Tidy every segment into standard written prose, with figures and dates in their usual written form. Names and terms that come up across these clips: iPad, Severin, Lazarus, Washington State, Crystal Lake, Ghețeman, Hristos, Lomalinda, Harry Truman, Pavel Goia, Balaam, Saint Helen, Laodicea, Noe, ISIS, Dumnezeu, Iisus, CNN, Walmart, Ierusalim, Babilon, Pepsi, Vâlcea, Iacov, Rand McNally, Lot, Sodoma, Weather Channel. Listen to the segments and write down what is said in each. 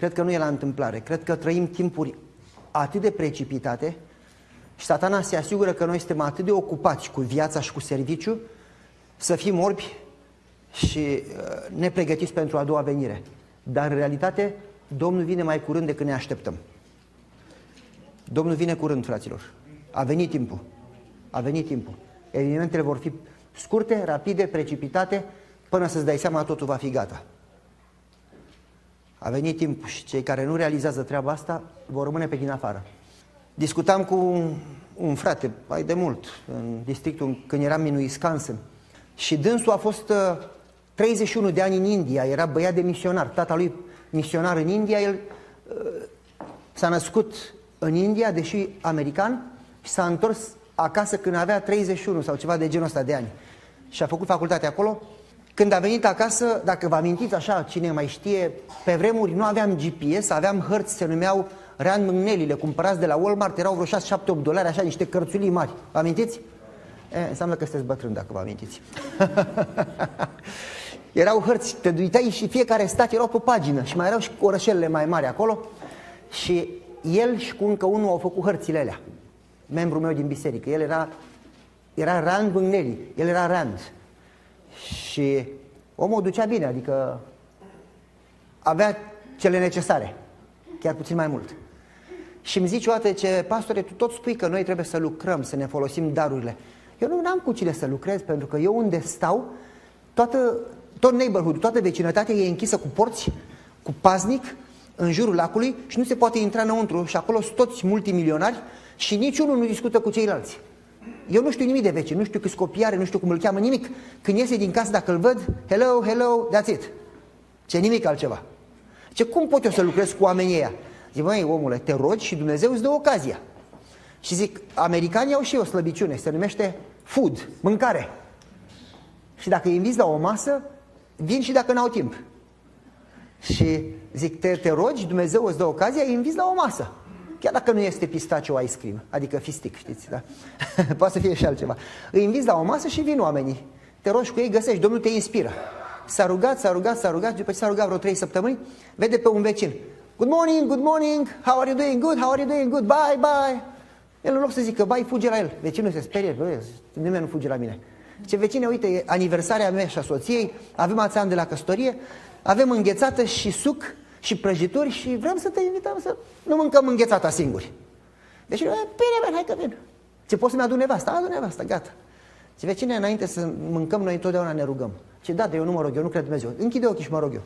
Cred că nu e la întâmplare. Cred că trăim timpuri atât de precipitate și Satana se asigură că noi suntem atât de ocupați cu viața și cu serviciu să fim orbi și nepregătiți pentru a doua venire. Dar în realitate, Domnul vine mai curând decât ne așteptăm. Domnul vine curând, fraților. A venit timpul. A venit timpul. Evenimentele vor fi scurte, rapide, precipitate, până să-ți dai seama, totul va fi gata. A venit timpul și cei care nu realizează treaba asta vor rămâne pe din afară. Discutam cu un frate, mai de mult, în districtul, când eram în Wisconsin, și dânsul a fost 31 de ani în India, era băiat de misionar, tata lui misionar în India, el s-a născut în India, deși american, și s-a întors acasă când avea 31 sau ceva de genul ăsta de ani. Și a făcut facultatea acolo. Când a venit acasă, dacă vă amintiți așa, cine mai știe, pe vremuri nu aveam GPS, aveam hărți, se numeau Rand McNally, le cumpărați de la Walmart, erau vreo 6-7-8 dolari, așa, niște cărțulii mari. Vă amintiți? Înseamnă că sunteți bătrâni dacă vă amintiți. Erau hărți, te uitai și fiecare stat erau pe pagină și mai erau și orășelele mai mari acolo. Și el și cu încă unul au făcut hărțile alea, membrul meu din biserică. El era Rand McNally, el era Rand. Și omul o ducea bine, adică avea cele necesare, chiar puțin mai mult. Și îmi zice o dată, ce pastore, tu tot spui că noi trebuie să lucrăm, să ne folosim darurile. Eu nu am cu cine să lucrez, pentru că eu unde stau, tot neighborhood, toată vecinătatea e închisă cu porți, cu paznic, în jurul lacului și nu se poate intra înăuntru și acolo sunt toți multimilionari și niciunul nu discută cu ceilalți. Eu nu știu nimic de vecini, nu știu câți copii are, nu știu cum îl cheamă, nimic. Când iese din casă, dacă îl văd, hello, hello, that's it. Ce nimic altceva. Ce cum pot eu să lucrez cu oamenii ăia? Zic, măi, omule, te rogi și Dumnezeu îți dă ocazia. Și zic, americanii au și o slăbiciune, se numește food, mâncare. Și dacă îi inviți la o masă, vin și dacă n-au timp. Și zic, te rogi, Dumnezeu îți dă ocazia, îi inviți la o masă. Chiar dacă nu este pistachio ice cream, adică fistic, știți, da? Poate să fie și altceva. Îi inviți la o masă și vin oamenii. Te rogi cu ei, găsești, Domnul te inspiră. S-a rugat, după ce s-a rugat vreo 3 săptămâni, vede pe un vecin. Good morning, good morning, how are you doing? Good, how are you doing? Good, bye, bye. El în loc să zică bye, fuge la el. Vecinul se sperie, nimeni nu fuge la mine. Ce vecine, uite, e aniversarea mea și a soției, avem ați ani de la căsătorie, avem înghețată și suc și prăjituri și vrem să te invităm să nu mâncăm înghețata singuri. Deci, bine, bine, hai că vin. Ce poți să-mi adun nevasta? Adun nevasta, gata. Ce vecine, înainte să mâncăm, noi întotdeauna ne rugăm. Ce da, eu nu mă rog, eu nu cred Dumnezeu. Închide ochii și mă rog eu.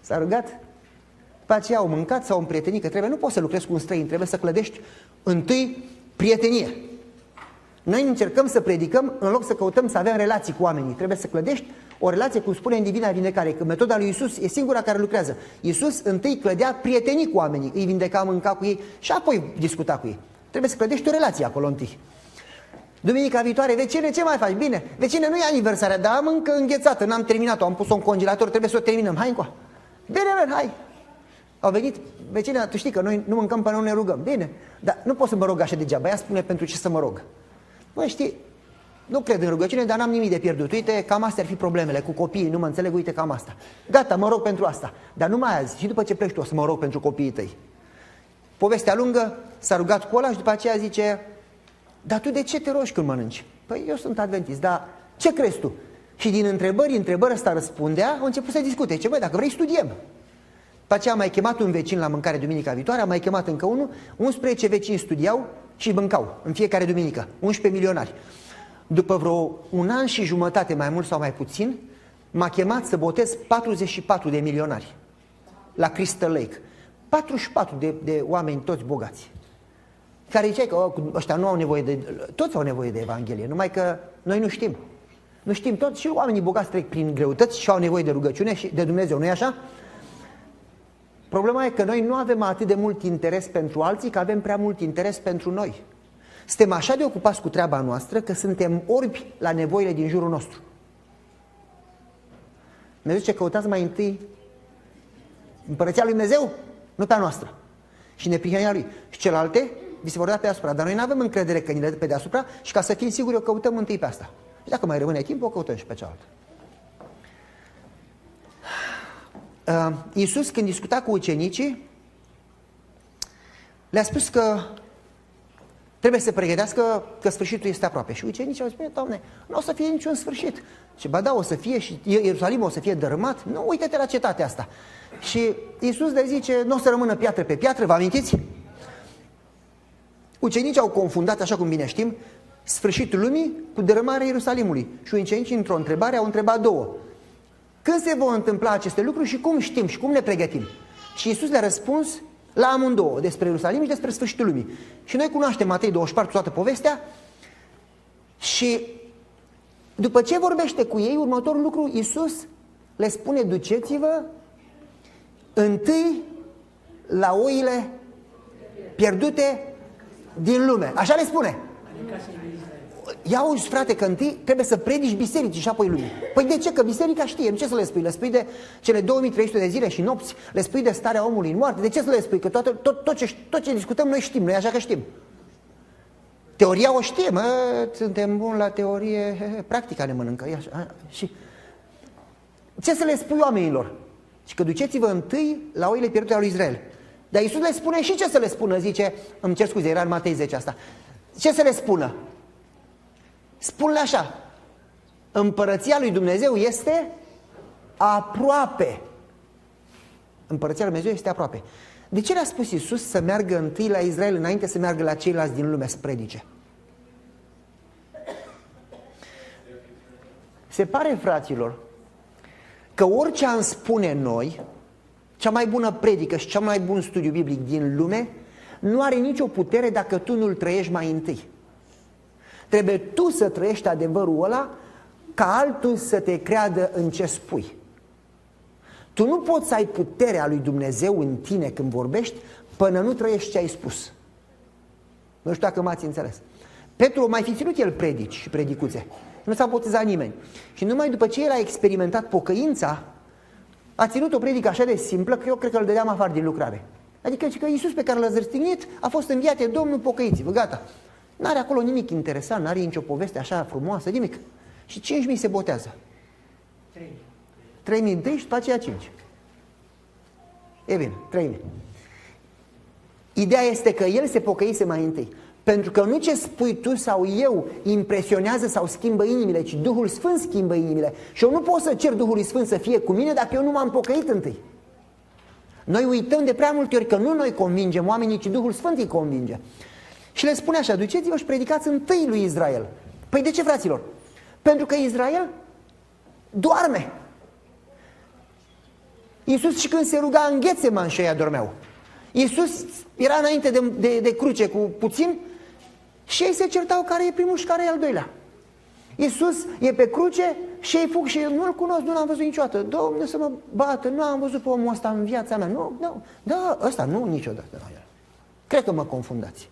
S-a rugat. După aceea au mâncat, s-au împrietenit, că trebuie, nu poți să lucrezi cu un străin, trebuie să clădești întâi prietenie. Noi încercăm să predicăm în loc să căutăm să avem relații cu oamenii. Trebuie să clădești o relație, cum spune în Divina Vindecare, că metoda lui Iisus e singura care lucrează. Iisus întâi clădea prietenii cu oamenii, îi vindeca, mânca cu ei și apoi discuta cu ei. Trebuie să clădești o relație acolo întâi. Duminica viitoare, vecine, ce mai faci? Bine, vecine, nu e aniversarea, dar am încă înghețată, n-am terminat-o, am pus-o în congelator, trebuie să o terminăm, hai încoa. Bine, hai. Au venit, vecine, tu știi că noi nu mâncăm până nu ne rugăm. Bine, dar nu pot să mă rog așa degeaba, ea spune pentru ce să mă rog. Bă, știi, nu cred în rugăciune, dar n-am nimic de pierdut. Uite, cam astea ar fi problemele cu copiii, nu mă înțeleg, uite cam asta. Gata, mă rog pentru asta, dar numai azi și după ce pleci tu o să mă rog pentru copiii tăi. Povestea lungă, s-a rugat cu ăla și după aceea zice, dar tu de ce te rogi când mănânci? Păi eu sunt adventist, dar ce crezi tu? Și din întrebări ăsta răspundea, au început să discute. Ce băi, dacă vrei studiem. După aceea a mai chemat un vecin la mâncare duminica viitoare, a mai chemat încă unul, 11 vecini studiau și mâncau în fiecare duminică, 11 milionari. După vreo 1 an și jumătate, mai mult sau mai puțin, m-a chemat să botez 44 de milionari la Crystal Lake. 44 de oameni toți bogați. Care ziceai că ăștia nu au nevoie de... Toți au nevoie de Evanghelie, numai că noi nu știm. Nu știm tot și oamenii bogați trec prin greutăți și au nevoie de rugăciune și de Dumnezeu, nu-i așa? Problema e că noi nu avem atât de mult interes pentru alții, că avem prea mult interes pentru noi. Suntem așa de ocupați cu treaba noastră că suntem orbi la nevoile din jurul nostru. Dumnezeu zice, căutați mai întâi împărăția lui Dumnezeu, nu pe a noastră. Și neprihănirea lui. Și celelalte vi se vor da pe deasupra. Dar noi nu avem încredere că ni le dă pe deasupra și ca să fim siguri o căutăm întâi pe asta. Și dacă mai rămâne timp, o căutăm și pe cealaltă. Iisus, când discuta cu ucenicii, le-a spus că trebuie să se pregătească, că sfârșitul este aproape. Și ucenicii au spus: Doamne, nu o să fie niciun sfârșit. Și ba da, o să fie, și Ierusalim o să fie dărâmat. Nu, uite-te la cetatea asta. Și Iisus le zice: nu o să rămână piatră pe piatră, vă amintiți? Ucenicii au confundat, așa cum bine știm, sfârșitul lumii cu dărâmarea Ierusalimului. Și ucenicii, într-o întrebare, au întrebat două: când se vor întâmpla aceste lucruri și cum știm și cum ne pregătim? Și Iisus le-a răspuns la amândouă, despre Ierusalim și despre sfârșitul lumii. Și noi cunoaștem Matei 24, toată povestea. Și după ce vorbește cu ei, următorul lucru, Iisus le spune: duceți-vă întâi la oile pierdute din lume. Așa le spune. Ia uzi, frate, că întâi trebuie să predici bisericii și apoi lumii. Păi de ce? Că biserica știe. Nu, ce să le spui? Le spui de cele 2300 de zile și nopți? Le spui de starea omului în moarte? De ce să le spui? Că tot ce discutăm noi știm, noi așa că știm. Teoria o știm, suntem buni la teorie, practica ne mănâncă. Și ce să le spui oamenilor? Și că duceți-vă întâi la oile pierdute ale lui Israel. Dar Iisus le spune și ce să le spună, zice, îmi cer scuze, era în Matei 10 asta. Ce să le spună? Spune-le așa: împărăția lui Dumnezeu este aproape. Împărăția lui Dumnezeu este aproape. De ce le-a spus Iisus să meargă întâi la Israel înainte să meargă la ceilalți din lume să predice? Se pare, fraților, că orice am spune noi, cea mai bună predică și cea mai bun studiu biblic din lume nu are nicio putere dacă tu nu-l trăiești mai întâi. Trebuie tu să trăiești adevărul ăla ca altul să te creadă în ce spui. Tu nu poți să ai puterea lui Dumnezeu în tine când vorbești până nu trăiești ce ai spus. Nu știu dacă m-ați înțeles. Petru, mai fi ținut el predici și predicuțe. Nu s-a botezat nimeni. Și numai după ce el a experimentat pocăința, a ținut o predică așa de simplă că eu cred că îl dădeam afară din lucrare. Adică că Iisus pe care l-a zărstignit a fost înviat de Domnul, pocăiți-vă, gata. N-are acolo nimic interesant, n-are nicio poveste așa frumoasă, nimic. Și 5.000 se botează. 3.000 întâi și după aceea 5. E bine, 3.000. Ideea este că el se pocăise mai întâi. Pentru că nu ce spui tu sau eu impresionează sau schimbă inimile, ci Duhul Sfânt schimbă inimile. Și eu nu pot să cer Duhului Sfânt să fie cu mine dacă eu nu m-am pocăit întâi. Noi uităm de prea multe ori că nu noi convingem oamenii, ci Duhul Sfânt îi convinge. Și le spune așa: duceți-vă și predicați întâi lui Israel. Păi de ce, fraților? Pentru că Israel doarme. Iisus și când se ruga în Ghețeman și ei dormeau. Iisus era înainte de cruce cu puțin și ei se certau care e primul și care e al doilea. Iisus e pe cruce și ei fug și eu nu-l cunosc, nu l-am văzut niciodată. Dom'le să mă bată, nu am văzut pe omul ăsta în viața mea. Nu, da, ăsta nu, niciodată. Cred că mă confundați.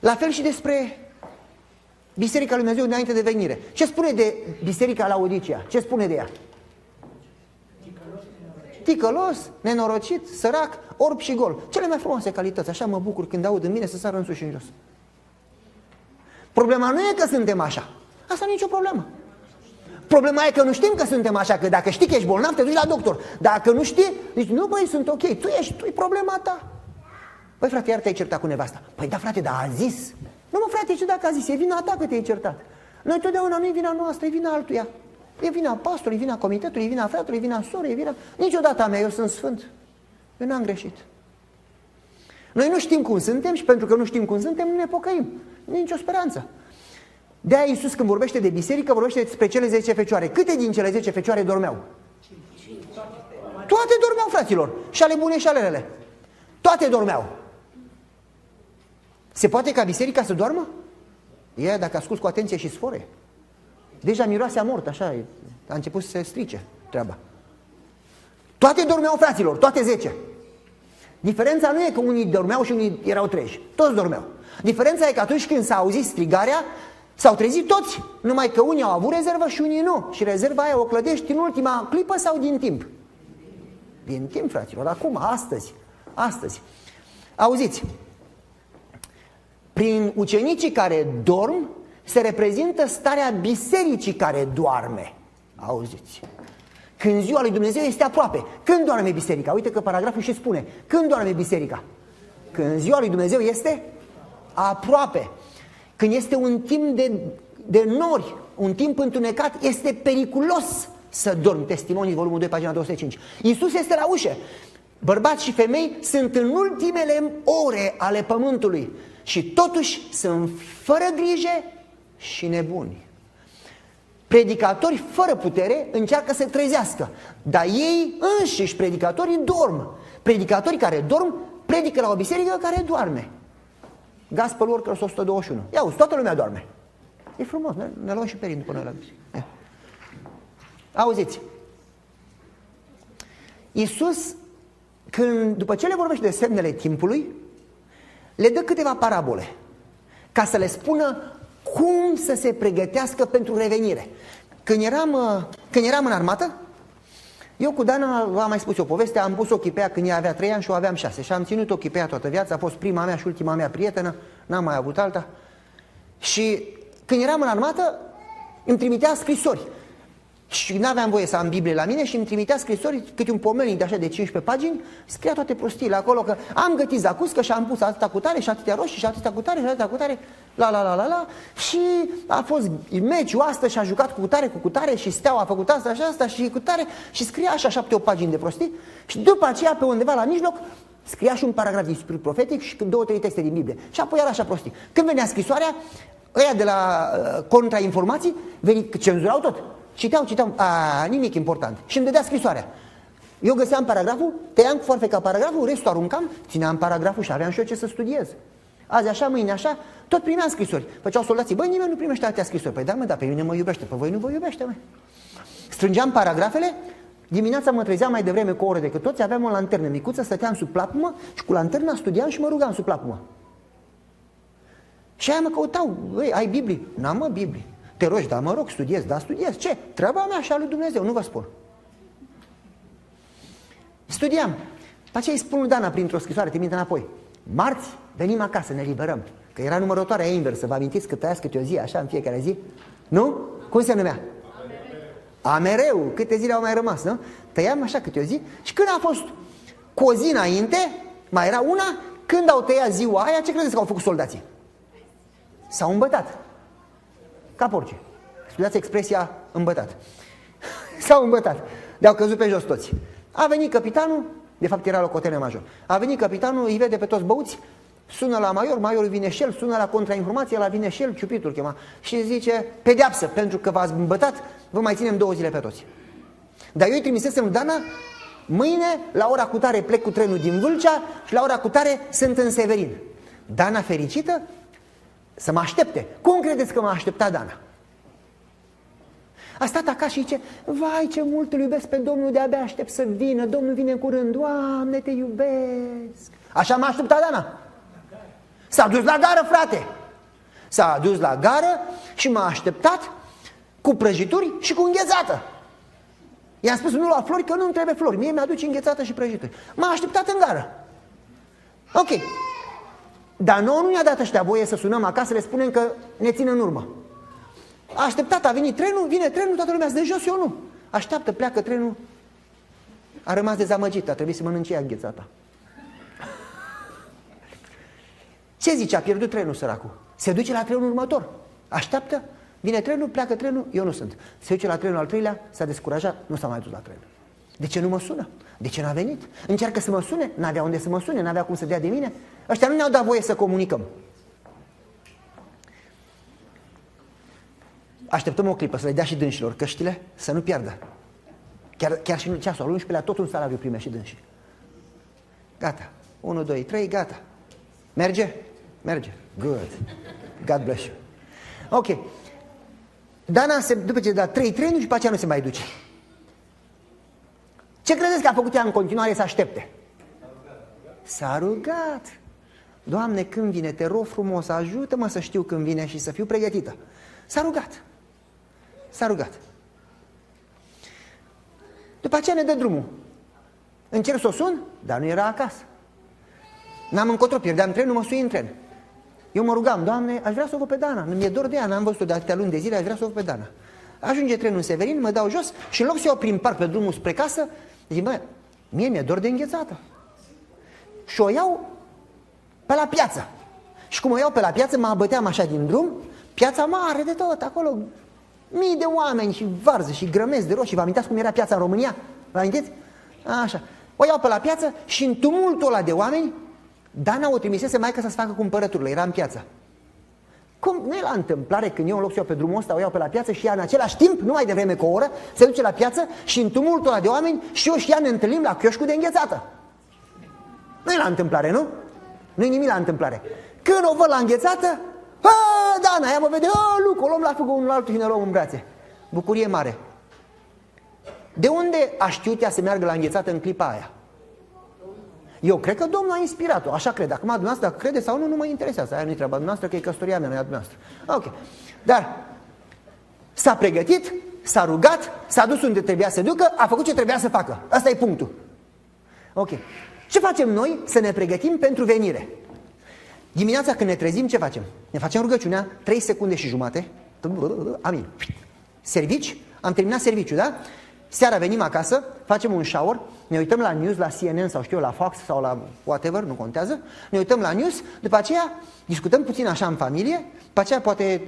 La fel și despre Biserica lui Dumnezeu înainte de venire. Ce spune de Biserica la Laodicea? Ce spune de ea? Ticălos, nenorocit, sărac, orb și gol. Cele mai frumoase calități. Așa mă bucur când aud în mine să sară în sus și în jos. Problema nu e că suntem așa. Asta nu e nicio problemă. Problema e că nu știm că suntem așa. Că dacă știi că ești bolnav, te duci la doctor. Dacă nu știi, zici: nu, băi, sunt ok. Tu e problema ta. Păi, frate, iar te-ai certat cu nevasta. Păi da, frate, dar a zis. Nu, mă, frate, ce dacă a zis? E vina ta că te-ai certat. Noi totdeauna nu e vina noastră, e vina altuia. E vina pastorului, e vina comitetului, e vina fratului, e vina sorei, e vina... Niciodată a mea, eu sunt sfânt. Eu n-am greșit. Noi nu știm cum suntem și pentru că nu știm cum suntem, nu ne pocăim. Nu e nicio speranță. De-aia Iisus, când vorbește de biserică, vorbește despre cele 10 fecioare. Câte din cele 10 fecioare dormeau? 5. Toate dormeau, fraților. Și ale bune și ale rele. Toate dormeau. Se poate ca biserica să doarmă? Ea, dacă asculți cu atenție și sfore, deja miroase a mort, așa, a început să se strice treaba. Toate dormeau, fraților, toate 10. Diferența nu e că unii dormeau și unii erau treji, toți dormeau. Diferența e că atunci când s-a auzit strigarea, s-au trezit toți, numai că unii au avut rezervă și unii nu. Și rezerva aia o clădești în ultima clipă sau din timp? Din timp, fraților, acum, astăzi. Auziți? Prin ucenicii care dorm se reprezintă starea bisericii care doarme. Auziți, când ziua lui Dumnezeu este aproape, când doarme biserica? Uite că paragraful și spune, când doarme biserica? Când ziua lui Dumnezeu este aproape. Când este un timp de nori, un timp întunecat, este periculos să dormi. Testimonii, volumul 2, pagina 205. Iisus este la ușă. Bărbați și femei sunt în ultimele ore ale pământului și totuși sunt fără grijă și nebuni. Predicatori fără putere încearcă să trezească, dar ei înșiși, predicatorii, dorm. Predicatorii care dorm predică la o biserică care doarme. Gospel Workers 121. Ia uzi, toată lumea doarme. E frumos, ne luăm și perin după noi la biserică. Auziți, Iisus, când, după ce le vorbește de semnele timpului, le dă câteva parabole ca să le spună cum să se pregătească pentru revenire. Când eram în armată, eu cu Dana, v-am mai spus o poveste, am pus ochii pe ea când ea avea 3 ani și o aveam 6 și am ținut ochii pe ea toată viața, a fost prima mea și ultima mea prietenă, n-am mai avut alta. Și când eram în armată, îmi trimitea scrisori. Și n-aveam voie să am Biblie la mine și îmi trimitea scrisori, câte un pomelnic de așa de 15 pagini, scria toate prostiile acolo, că am gătit zacuscă și am pus atâta cu tare și atâtea roșii și atâta cu tare și atâta cu tare, la. Și a fost meciul asta și a jucat cu tare și Steaua a făcut asta și asta și cu tare și scria așa 7-8 pagini de prostii și după aceea pe undeva la mijloc scria și un paragraf de spirit profetic și 2-3 texte din Biblie și apoi era așa prostii. Când venea scrisoarea, ăia de la contrainformații, cenzurau tot. Citeam, nimic important. Și îmi dădea scrisoarea. Eu găseam paragraful, tăiam cu foarfeca paragraful, restul aruncam, țineam paragraful și aveam și eu ce să studiez. Azi așa, mâine așa, tot primeam scrisori. Făceau soldații, băi, nimeni nu primește atâtea scrisori. Păi da, mă, dar pe mine mă iubește, pe voi nu vă iubește, mă. Strângeam paragrafele, dimineața mă trezeam mai devreme cu o oră decât toți, aveam o lanternă micuță, stăteam sub plapumă și cu lanterna studiam și mă rugam sub plapumă. Și aia mă căutau, băi, ai Biblie? N-am, mă, Biblie. Te rogi, da, mă rog, studiez. Ce? Treaba mea și a lui Dumnezeu, nu vă spun. Studiam. După aceea îi spun lui Dana printr-o scrisoare, trimite înapoi. Marți venim acasă, ne liberăm. Că era numărătoarea inversă, vă amintiți că tăiați câte o zi, așa, în fiecare zi? Nu? Cum se numea? Amereu. Câte zile au mai rămas, nu? Tăiam așa câte o zi și când a fost cu o zi înainte, mai era una, când au tăiat ziua aia, ce credeți că au făcut soldații? S-au îmbătat. Ca porci. Scuzați expresia îmbătat. S-au îmbătat. De-au căzut pe jos toți. A venit capitanul, de fapt era locotenent major. A venit capitanul, îi vede pe toți băuți, sună la major, majorul vine și el, sună la contrainformație, la vine și el, ciupitul chema și zice, pedeapsă, pentru că v-ați îmbătat, vă mai ținem 2 zile pe toți. Dar eu îi trimisesem lui Dana, mâine, la ora cutare plec cu trenul din Vâlcea și la ora cutare sunt în Severin. Dana fericită, să mă aștepte. Cum credeți că m-a așteptat Dana? A stat acasă și zice, vai ce mult îl iubesc pe Domnul, de-abia aștept să vină, Domnul vine în curând, Doamne te iubesc. Așa m-a așteptat Dana. S-a dus la gară, frate. S-a dus la gară și m-a așteptat cu prăjituri și cu înghețată. I-am spus nu la flori, că nu-mi trebuie flori, mie mi-aduce înghețată și prăjituri. M-a așteptat în gară. Ok. Dar nouă nu i-a dat ăștia voie să sunăm acasă, le spunem că ne țin în urmă. A așteptat, a venit trenul, vine trenul, toată lumea de jos, eu nu. Așteaptă, pleacă trenul. A rămas dezamăgită, a trebuit să mănânce ea înghețata. Ce zice? A pierdut trenul săracul. Se duce la trenul următor. Așteaptă, vine trenul, pleacă trenul, eu nu sunt. Se duce la trenul al 3-lea, s-a descurajat, nu s-a mai dus la tren. De ce nu mă sună? De ce n-a venit? Încearcă să mă sune, n-avea unde să mă sune, n-avea cum să dea de mine. Ăștia nu ne-au dat voie să comunicăm. Așteptăm o clipă să le dea și dânșilor căștile, să nu pierdă. Chiar și în ceasul al 11-lea, tot un salariu prime și dânșii. Gata. 1, 2, 3, gata. Merge? Merge. Good. God bless you. Ok. Dana, după ce da 3 trenuri și pe aceea nu se mai duce. Ce credeți că a făcut ea în continuare să aștepte? S-a rugat. Doamne, când vine, te rog frumos, ajută-mă să știu când vine și să fiu pregătită. S-a rugat. După aceea ne dă drumul. Încerc să o sun, dar nu era acasă. N-am încotro, pierdeam trenul, mă sui în tren. Eu mă rugam, Doamne, aș vrea să o văd pe Dana. Mi-e dor de ea, n-am văzut-o de atâtea luni de zile, aș vrea să o văd pe Dana. Ajunge trenul în Severin, mă dau jos și în loc să iau prin parc pe drumul spre casă, zic, bă, mie mi-e dor de înghețată. Și o iau pe la piață. Și cum o iau pe la piață, mă abăteam așa din drum, piața mare de tot, acolo mii de oameni și varză și grămezi de roșii. Vă aminteați cum era piața în România? Vă amintiți? Așa. O iau pe la piață și în tumultul ăla de oameni, Dana o trimisese maică să-ți facă cumpărăturile, era în piață. Cum? Nu e la întâmplare când eu în loc să iau pe drumul ăsta, o iau pe la piață și ea în același timp, nu mai devreme cu o oră, se duce la piață și în tumultul ăla de oameni și eu și ea ne întâlnim la chioșcul de înghețată. Nu e la întâmplare, nu? Nu e nimic la întâmplare. Când o văd la înghețată, Dana, ea mă vede, Luc, o luăm la fugă unul la altul și ne luăm în brațe. Bucurie mare. De unde a știut ea să meargă la înghețată în clipa aia? Eu cred că Domnul a inspirat-o, așa cred. Acum dumneavoastră, dacă crede sau nu, nu mă interesează. Aia nu-i treaba dumneavoastră, că e căsătoria mea, nu e a dumneavoastră. Ok. Dar s-a pregătit, s-a rugat, s-a dus unde trebuia să ducă, a făcut ce trebuia să facă. Asta e punctul. Ok. Ce facem noi să ne pregătim pentru venire? Dimineața când ne trezim, ce facem? Ne facem rugăciunea, 3 secunde și jumate. Amin. Servici, am terminat serviciul, da? Seara venim acasă, facem un shower, ne uităm la news, la CNN sau știu eu, la Fox sau la whatever, nu contează. Ne uităm la news, după aceea discutăm puțin așa în familie, după aceea poate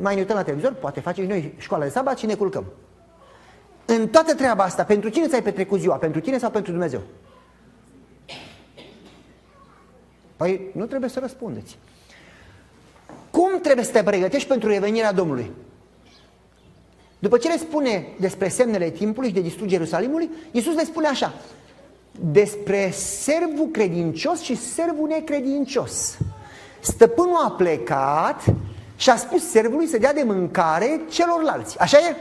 mai ne uităm la televizor, poate facem și noi școala de sabat și ne culcăm. În toată treaba asta, pentru cine ți-ai petrecut ziua? Pentru tine sau pentru Dumnezeu? Păi nu trebuie să răspundeți. Cum trebuie să te pregătești pentru revenirea Domnului? După ce le spune despre semnele timpului și de distruge Ierusalimului, Iisus le spune așa, despre servul credincios și servul necredincios. Stăpânul a plecat și a spus servului să dea de mâncare celorlalți. Așa e?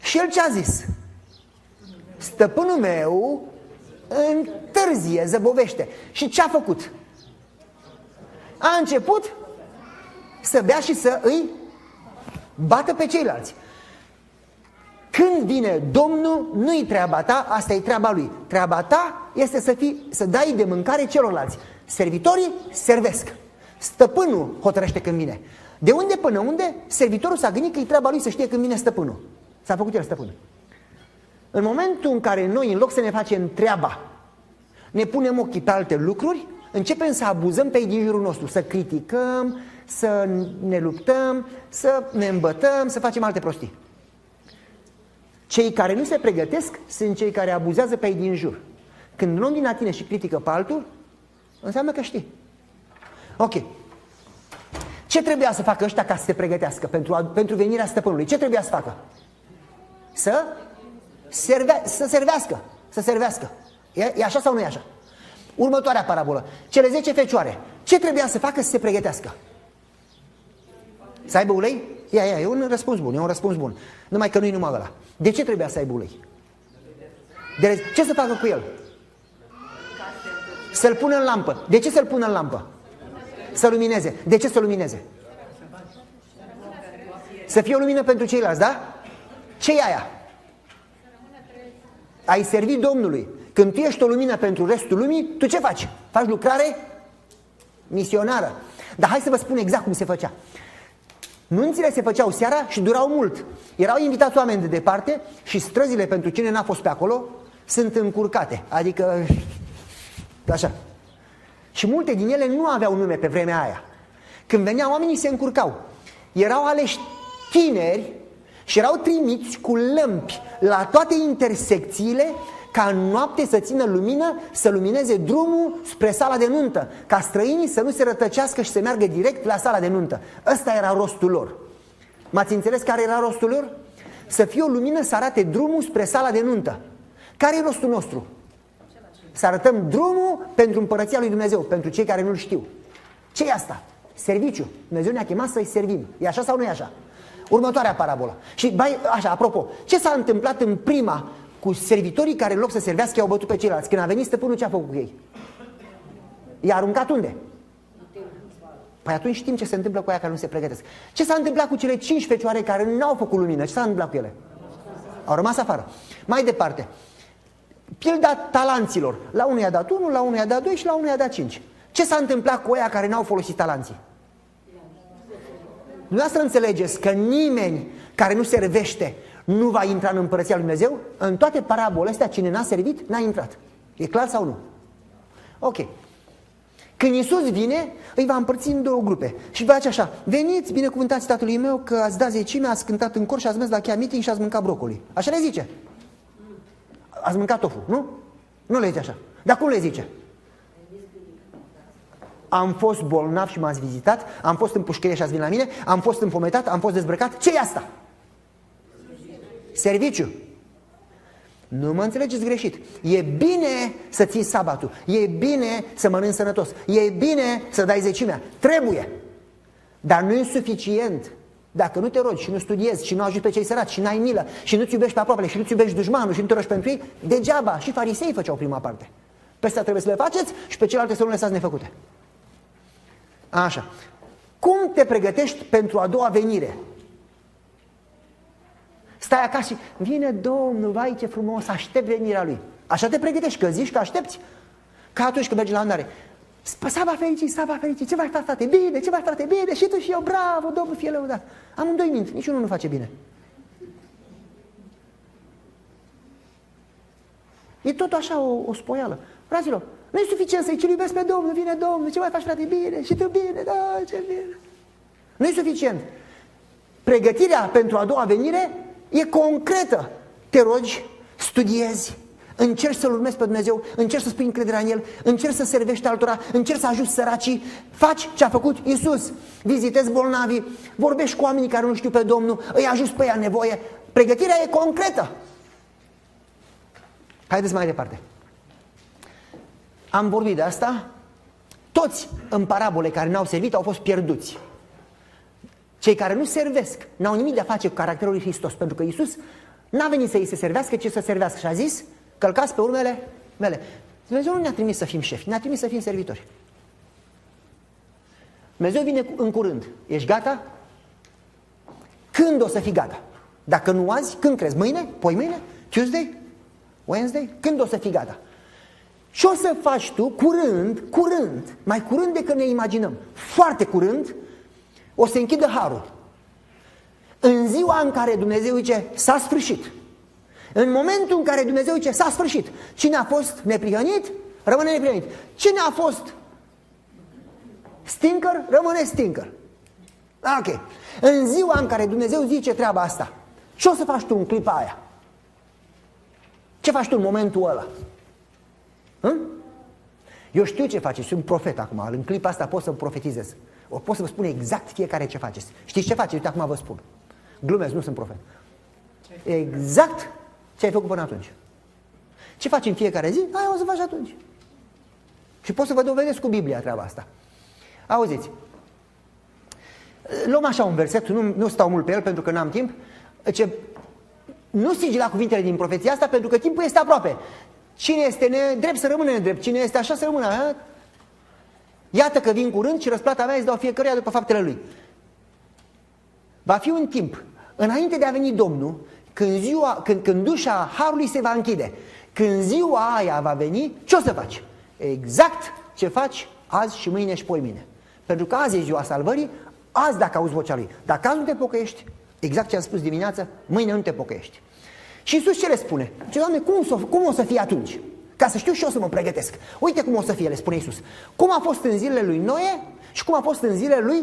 Și el ce a zis? Stăpânul meu întârzie, zăbovește. Și ce a făcut? A început să bea și să îi bată pe ceilalți. Când vine Domnul, nu-i treaba ta, asta e treaba lui. Treaba ta este să dai de mâncare celorlalți. Servitorii servesc. Stăpânul hotărăște când vine. De unde până unde, servitorul s-a gândit că e treaba lui să știe când vine stăpânul. S-a făcut el stăpân. În momentul în care noi, în loc să ne facem treaba, ne punem ochii pe alte lucruri, începem să abuzăm pe ei din jurul nostru, să criticăm, să ne luptăm, să ne îmbătăm, să facem alte prostii. Cei care nu se pregătesc sunt cei care abuzează pe ei din jur. Când un om din tine și critică pe altul, înseamnă că știi. Ok. Ce trebuia să facă ăștia ca să se pregătească pentru venirea stăpânului? Ce trebuia să facă? Să servească. E așa sau nu e așa? Următoarea parabolă. Cele 10 fecioare. Ce trebuia să facă să se pregătească? Să aibă ulei? E un răspuns bun, Numai că nu-i numai ăla. De ce trebuia să aibă ulei? Ce să facă cu el? Să-l pună în lampă. De ce să-l pună în lampă? Să lumineze. De ce să lumineze? Să fie o lumină pentru ceilalți, da? Ce-i aia? Ai servit Domnului. Când tu ești o lumină pentru restul lumii, tu ce faci? Faci lucrare misionară. Dar hai să vă spun exact cum se făcea. Nunțile se făceau seara și durau mult. Erau invitați oameni de departe și străzile, pentru cine n-a fost pe acolo, sunt încurcate. Adică, așa. Și multe din ele nu aveau nume pe vremea aia. Când veneau oamenii, se încurcau. Erau aleși tineri și erau trimiți cu lămpi la toate intersecțiile ca în noapte să țină lumină, să lumineze drumul spre sala de nuntă, ca străinii să nu se rătăcească și să meargă direct la sala de nuntă. Ăsta era rostul lor. M-ați înțeles care era rostul lor? Să fie o lumină să arate drumul spre sala de nuntă. Care e rostul nostru? Să arătăm drumul pentru împărăția lui Dumnezeu, pentru cei care nu-l știu. Ce e asta? Serviciu. Dumnezeu ne-a chemat să-i servim. E așa sau nu e așa? Următoarea parabolă. Și, așa, apropo, ce s-a întâmplat în prima cu servitorii care în loc să servească i-au bătut pe ceilalți? Când a venit stăpânul, ce a făcut cu ei? I-a aruncat unde? Păi atunci știm ce se întâmplă cu aia care nu se pregătesc. Ce s-a întâmplat cu cele 5 fecioare care n-au făcut lumină? Ce s-a întâmplat cu ele? Au rămas afară. Mai departe. Pilda talanților. La unul i-a dat 1, la unul i-a dat 2 și la unul i-a dat 5. Ce s-a întâmplat cu aia care n-au folosit talanții? Dumneavoastră înțelegeți că nimeni care nu servește, nu va intra în Împărăția Lui Dumnezeu? În toate parabolele astea, cine n-a servit, n-a intrat. E clar sau nu? Ok. Când Iisus vine, îi va împărți în două grupe și va face așa: veniți, binecuvântați tatălui meu că ați dat zecime, ați cântat în cor și ați mers la cheia meeting și ați mâncat brocoli. Așa le zice. Ați mâncat tofu, nu? Nu le zice așa. Dar cum le zice? Am fost bolnav și m-ați vizitat, am fost în pușcărie și ați venit la mine, am fost înfometat, am fost dezbrăcat. Ce e asta? Serviciu. Nu mă înțelegeți greșit. E bine să ții sabatul, e bine să mănânci sănătos, e bine să dai zecimea. Trebuie. Dar nu e suficient. Dacă nu te rogi și nu studiezi și nu ajuți pe cei săraci și n-ai milă și nu-ți iubești pe aproapele și nu-ți iubești dușmanul și nu te rogi pentru ei, degeaba. Și farisei făceau prima parte. Pe astea trebuie să le faceți și pe celelalte să nu le lăsați nefăcute. Așa. Cum te pregătești pentru a doua venire? Stai acasă și vine Domnul, vai ce frumos, aștept venirea Lui. Așa te pregătești, că zici că aștepți? Ca atunci când mergi la adunare. Saba fericit, ce faci, frate? Bine, ce faci, frate? Bine, și tu și eu, bravo, Domnul fie lăudat. Amândoi mint, niciunul nu face bine. E tot așa o spoială. Fraților, nu e suficient să-i ce iubesc pe Domnul, vine Domnul, ce mai faci, frate? Bine, și tu bine, da, ce bine. Nu e suficient. Pregătirea pentru a doua venire e concretă. Te rogi, studiezi, încerci să-L urmezi pe Dumnezeu, încerci să spui încrederea în El, încerci să servești altora, încerci să ajuți săracii, faci ce a făcut Iisus. Vizitezi bolnavii, vorbești cu oamenii care nu știu pe Domnul, îi ajuți pe ea nevoie. Pregătirea e concretă. Haideți mai departe. Am vorbit de asta. Toți în parabole care n-au servit au fost pierduți. Cei care nu servesc n-au nimic de a face cu caracterul lui Hristos, pentru că Iisus n-a venit să îi se servească, ci să servească. Și a zis: călcați pe urmele mele. Dumnezeu nu ne-a trimis să fim șefi, ne-a trimis să fim servitori. Dumnezeu vine în curând. Ești gata? Când o să fii gata? Dacă nu azi, când crezi? Mâine? Poimâine? Tuesday? Wednesday? Când o să fii gata? Ce o să faci tu curând, mai curând decât ne imaginăm, foarte curând, o să închidă harul. În ziua în care Dumnezeu zice s-a sfârșit, în momentul în care Dumnezeu zice s-a sfârșit, cine a fost neprihănit, rămâne neprihănit. Cine a fost stinker, rămâne stinker. Ok. În ziua în care Dumnezeu zice treaba asta, ce o să faci tu în clipa aia? Ce faci tu în momentul ăla? Eu știu ce faceți, sunt profet acum, în clipa asta pot să profetizez. O pot să vă spun exact fiecare ce faceți. Știți ce faceți? Uite, acum vă spun. Glumesc, nu sunt profet. Exact ce ai făcut până atunci. Ce faci în fiecare zi? Aia o să faci atunci. Și pot să vă dovedesc cu Biblia treaba asta. Auziți, luăm așa un verset, nu stau mult pe el pentru că n-am timp. Nu sigila cuvintele din profeția asta pentru că timpul este aproape. Cine este nedrept să rămână nedrept, cine este așa să rămână. Iată că vin curând și răsplata mea îți dau fiecăruia după faptele lui. Va fi un timp, înainte de a veni Domnul, când ușa harului se va închide. Când ziua aia va veni, ce o să faci? Exact ce faci azi și mâine și poimine. Pentru că azi e ziua salvării, azi dacă auzi vocea lui. Dacă azi nu te pocăiești, exact ce am spus dimineață, mâine nu te pocăiești. Și Iisus ce le spune? Ce, Doamne, cum o să fie atunci? Ca să știu și eu să mă pregătesc. Uite cum o să fie, le spune Iisus. Cum a fost în zilele lui Noe și cum a fost în zilele lui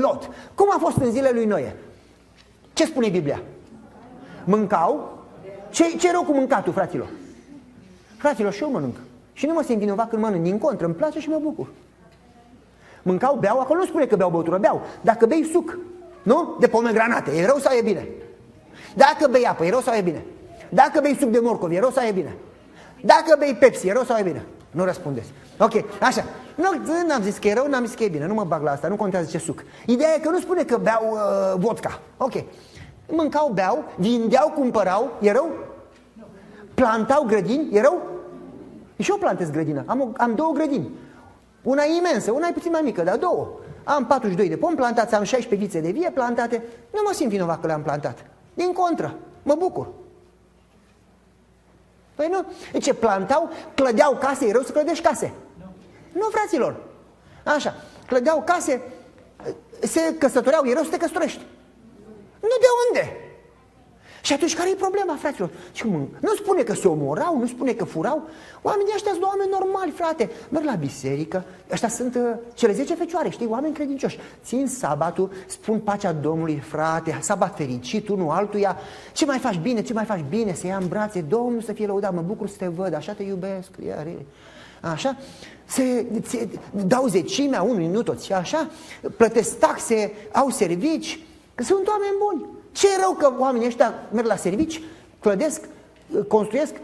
Lot. Cum a fost în zilele lui Noe? Ce spune Biblia? Mâncau. Ce rău cu mâncatul, fraților? Fraților, și eu mănânc. Și nu mă simt vinovat când mănânc. Din contră, îmi place și mă bucur. Mâncau, beau. Acolo nu spune că beau băutură, beau. Dacă bei suc, nu? De pomegranate, e rău sau e bine? Dacă bei apă, e rău sau e bine? Dacă bei suc de morcov, e rău sau e bine? Dacă bei Pepsi, e rău sau e bine? Nu răspundeți. Ok, așa. N-am zis că e rău, n-am zis că e bine. Nu mă bag la asta, nu contează ce suc. Ideea e că nu spune că beau vodka. Ok. Mâncau, beau, vindeau, cumpărau, e rău? Plantau grădini, e rău? Și eu plantez grădină. Am două grădini. Una e imensă, una e puțin mai mică, dar două. Am 42 de pomi plantați, am 16 vițe de vie plantate. Nu mă simt vinovat că le-am plantat. Din contră, mă bucur. Păi nu, zice, plantau, clădeau case, e rău să clădești case. Nu, fraților. Așa, clădeau case, se căsătoreau, e rău să te căsătorești. Nu de unde. Și atunci care e problema, fraților? Nu spune că se omorau, nu spune că furau. Oamenii ăștia sunt oameni normali, frate. Merg la biserică, ăștia sunt cele 10 fecioare, știi, oameni credincioși. Țin sabatul, spun pacea Domnului, frate, sabat fericit unul altuia. Ce mai faci bine, ce mai faci bine, să ia în brațe, Domnul să fie lăudat, mă bucur să te văd, așa te iubesc, așa. Se dau zecimea unui, nu toți, așa. Plătesc taxe, au servici, că sunt oameni buni. Ce rău că oamenii ăștia merg la servici, clădesc, construiesc,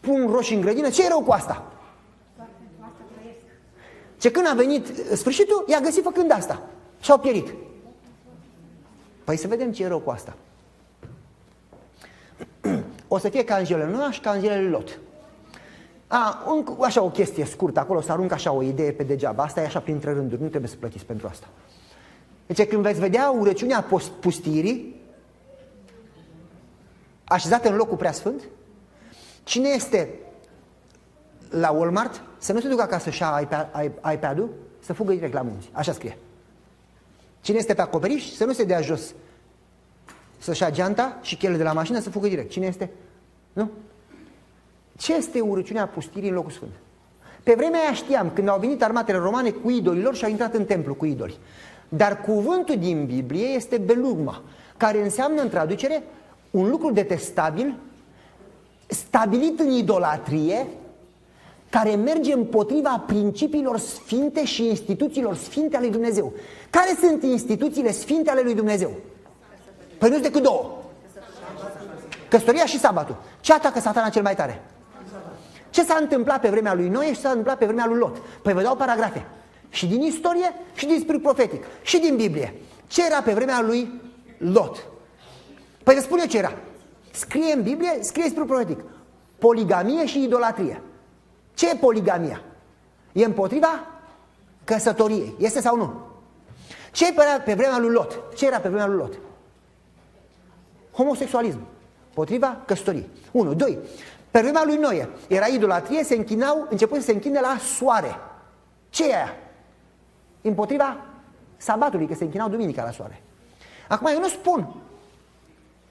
pun roșii în grădină. Ce rău cu asta? Ce când a venit sfârșitul, i-a găsit făcând asta. Și-au pierit. Păi să vedem ce e rău cu asta. O să fie ca în zilele Noe și ca în zilele Lot. Așa o chestie scurtă, acolo să arunc așa o idee pe degeaba. Asta e așa printre rânduri, nu trebuie să plătiți pentru asta. Deci când veți vedea urăciunea pustirii așezată în locul preasfânt, cine este la Walmart să nu se ducă acasă și ia iPad-ul, să fugă direct la munți. Așa scrie. Cine este pe acoperiș să nu se dea jos, să-și ia geanta și cheile de la mașină, să fugă direct. Cine este? Nu? Ce este urăciunea pustirii în locul sfânt? Pe vremea aia știam, când au venit armatele romane cu idolilor și au intrat în templu cu idoli. Dar cuvântul din Biblie este belugma, care înseamnă în traducere un lucru detestabil, stabilit în idolatrie, care merge împotriva principiilor sfinte și instituțiilor sfinte ale lui Dumnezeu. Care sunt instituțiile sfinte ale lui Dumnezeu? Păi nu-s decât două. Căsătoria și sabatul. Ce atacă Satana cel mai tare? Ce s-a întâmplat pe vremea lui Noe și s-a întâmplat pe vremea lui Lot? Păi vă dau paragrafe. Și din istorie, și din spirit profetic, și din Biblie. Ce era pe vremea lui Lot? Păi vă spun eu ce era. Scrie în Biblie, scrie spirit profetic. Poligamie și idolatrie. Ce e poligamia? E împotriva căsătoriei. Este sau nu? Ce era pe vremea lui Lot? Ce era pe vremea lui Lot? Homosexualism. Împotriva căsătoriei. 1. 2. Pe vremea lui Noe era idolatrie, se închinau, începând să se închine la soare. Ce e aia? Împotriva sabatului, că se închinau duminica la soare. Acum eu nu spun,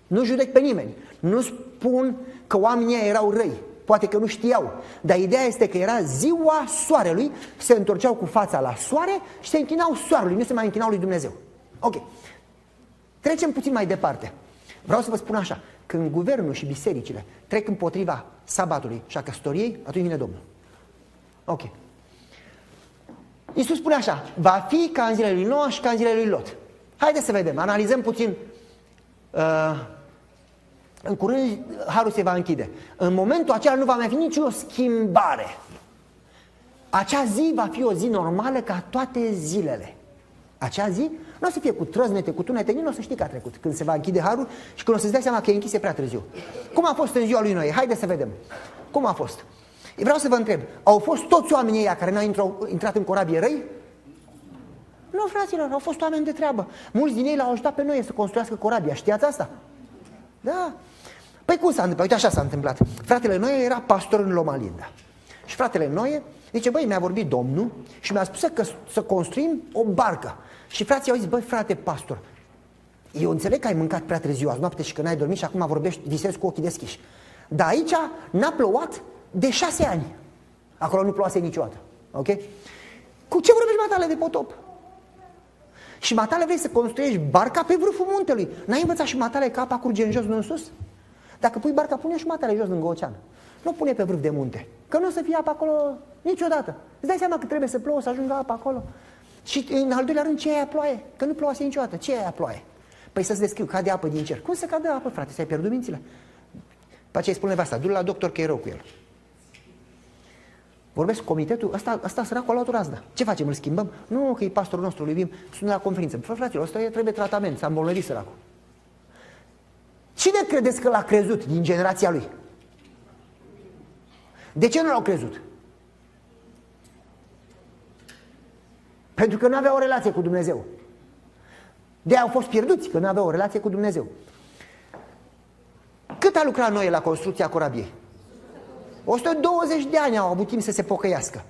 nu judec pe nimeni, nu spun că oamenii erau răi, poate că nu știau, dar ideea este că era ziua soarelui, se întorceau cu fața la soare și se închinau soarelui, nu se mai închinau lui Dumnezeu. Ok, trecem puțin mai departe. Vreau să vă spun așa, când guvernul și bisericile trec împotriva sabatului și a căsătoriei, atunci vine Domnul. Ok. Iisus spune așa, va fi ca în zilele lui Noe și ca în zilele lui Lot. Haideți să vedem, analizăm puțin. În curând harul se va închide. În momentul acela nu va mai fi nicio schimbare. Acea zi va fi o zi normală ca toate zilele. Acea zi nu o să fie cu trăznete, cu tunete, nici nu o să știi că a trecut. Când se va închide harul și când o să-ți dai seama că e închise prea târziu. Cum a fost în ziua lui Noe? Haideți să vedem. Cum a fost? Vreau să vă întreb, au fost toți oamenii ăia care n-au intrat în corabie răi? Nu, fraților, au fost oameni de treabă. Mulți din ei l-au ajutat pe Noe să construiască corabia, știați asta? Da. Păi cum s-a întâmplat? Uite, așa s-a întâmplat. Fratele Noe era pastor în Lomalinda. Și fratele Noe zice, băi, mi-a vorbit Domnul și mi-a spus să construim o barcă. Și frații au zis, băi, frate pastor, eu înțeleg că ai mâncat prea târziu azi noapte și că n-ai dormit și acum vorbești, visezi cu ochii deschiși. Dar aici n-a plouat de 6 ani. Acolo nu ploase niciodată. Ok? Cu ce vorbești, matale, de potop? Și matale vrei să construiești barca pe vârful muntelui. N-ai învățat și matale că apa curge în jos, nu în sus? Dacă pui barca, pune și matale jos lângă ocean. Nu pune pe vârf de munte. Că nu o să fie apa acolo niciodată. Îți dai seama că trebuie să plouă, să ajungă apa acolo. Și în al doilea rând, ce e aia ploaie? Că nu plouase niciodată. Ce e aia ploaie? Păi să-ți descriu, cade apă din cer. Cum să cadă apă, frate? Ți-ai pierdut mințile? Pe aceea îi spune nevasta, du-l la doctor că e rău cu el. Vorbesc cu comitetul, ăsta săracul a luat o raznă. Ce facem, îl schimbăm? Nu, că e pastorul nostru, îl iubim, sună la conferință. Fraților, ăsta trebuie tratament, s-a îmbolnăvit săracul. Cine credeți că l-a crezut din generația lui? De ce nu l-au crezut? Pentru că nu avea o relație cu Dumnezeu. De-aia au fost pierduți, că nu avea o relație cu Dumnezeu. Cât a lucrat Noe la construcția corabiei? 120 de ani au avut timp să se pocăiască.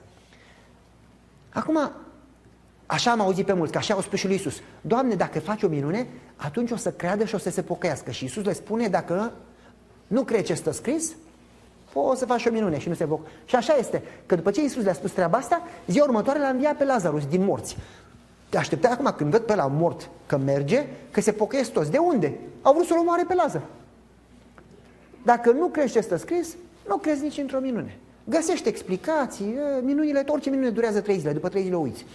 Acum, Așa am auzit pe mulți, că așa au spus și lui Iisus: Doamne, dacă faci o minune, atunci o să creadă și o să se pocăiască. Și Iisus le spune: dacă nu crezi ce stă scris, poți să faci o minune și nu se pocăiesc. Și așa este, că după ce Iisus le-a spus treaba asta, ziua următoare l-a înviat pe Lazarus din morți. Te așteptai acum, când văd pe la mort că merge, că se pocăiesc toți. De unde? Au vrut să-l omoare pe Lazar. Dacă nu crezi ce stă scris, nu crezi nici într-o minune. Găsește explicații, minunile, orice minune durează 3 zile, după 3 zile o uiți.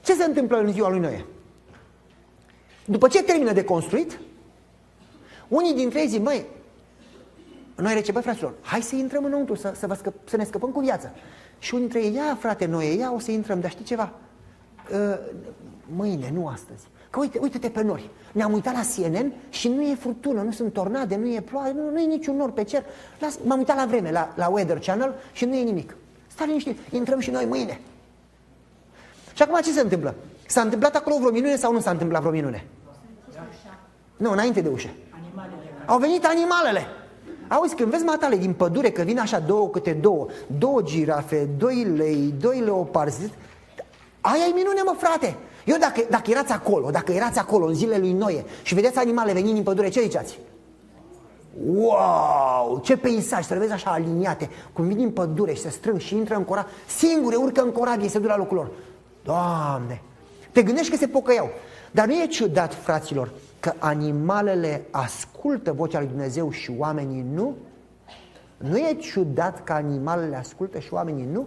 Ce se întâmplă în ziua lui Noe? După ce termină de construit, unii dintre ei zic: măi, noi recepăm, fraților, hai să intrăm înăuntru, să ne scăpăm cu viața. Și unii dintre ei: ia, frate Noe, ia, o să intrăm, dar știi ceva? Mâine, nu astăzi. Că uite-te pe nori. Ne-am uitat la CNN și nu e furtună, nu sunt tornade, nu e ploaie, nu e niciun nor pe cer. M-am uitat la vreme, la Weather Channel și nu e nimic. Stai liniștit, intrăm și noi mâine. Și acum ce se întâmplă? S-a întâmplat acolo vreo minune sau nu s-a întâmplat vreo minune? Nu, înainte de ușă. Au venit animalele. Auzi, când vezi matale din pădure, că vin așa două câte două girafe, 2 lei, 2 leoparzi, aia-i minune, mă, frate! Eu dacă erați acolo, în zilele lui Noe și vedeți animale venind din pădure, ce ziceați? Wow! Ce peisaj! Să le vezi așa aliniate, cum vin din pădure și se strâng și intră în corabie, singure urcă în corabie, se duc la locul lor. Doamne! Te gândești că se pocăiau. Dar nu e ciudat, fraților, că animalele ascultă vocea lui Dumnezeu și oamenii nu? Nu e ciudat că animalele ascultă și oamenii nu?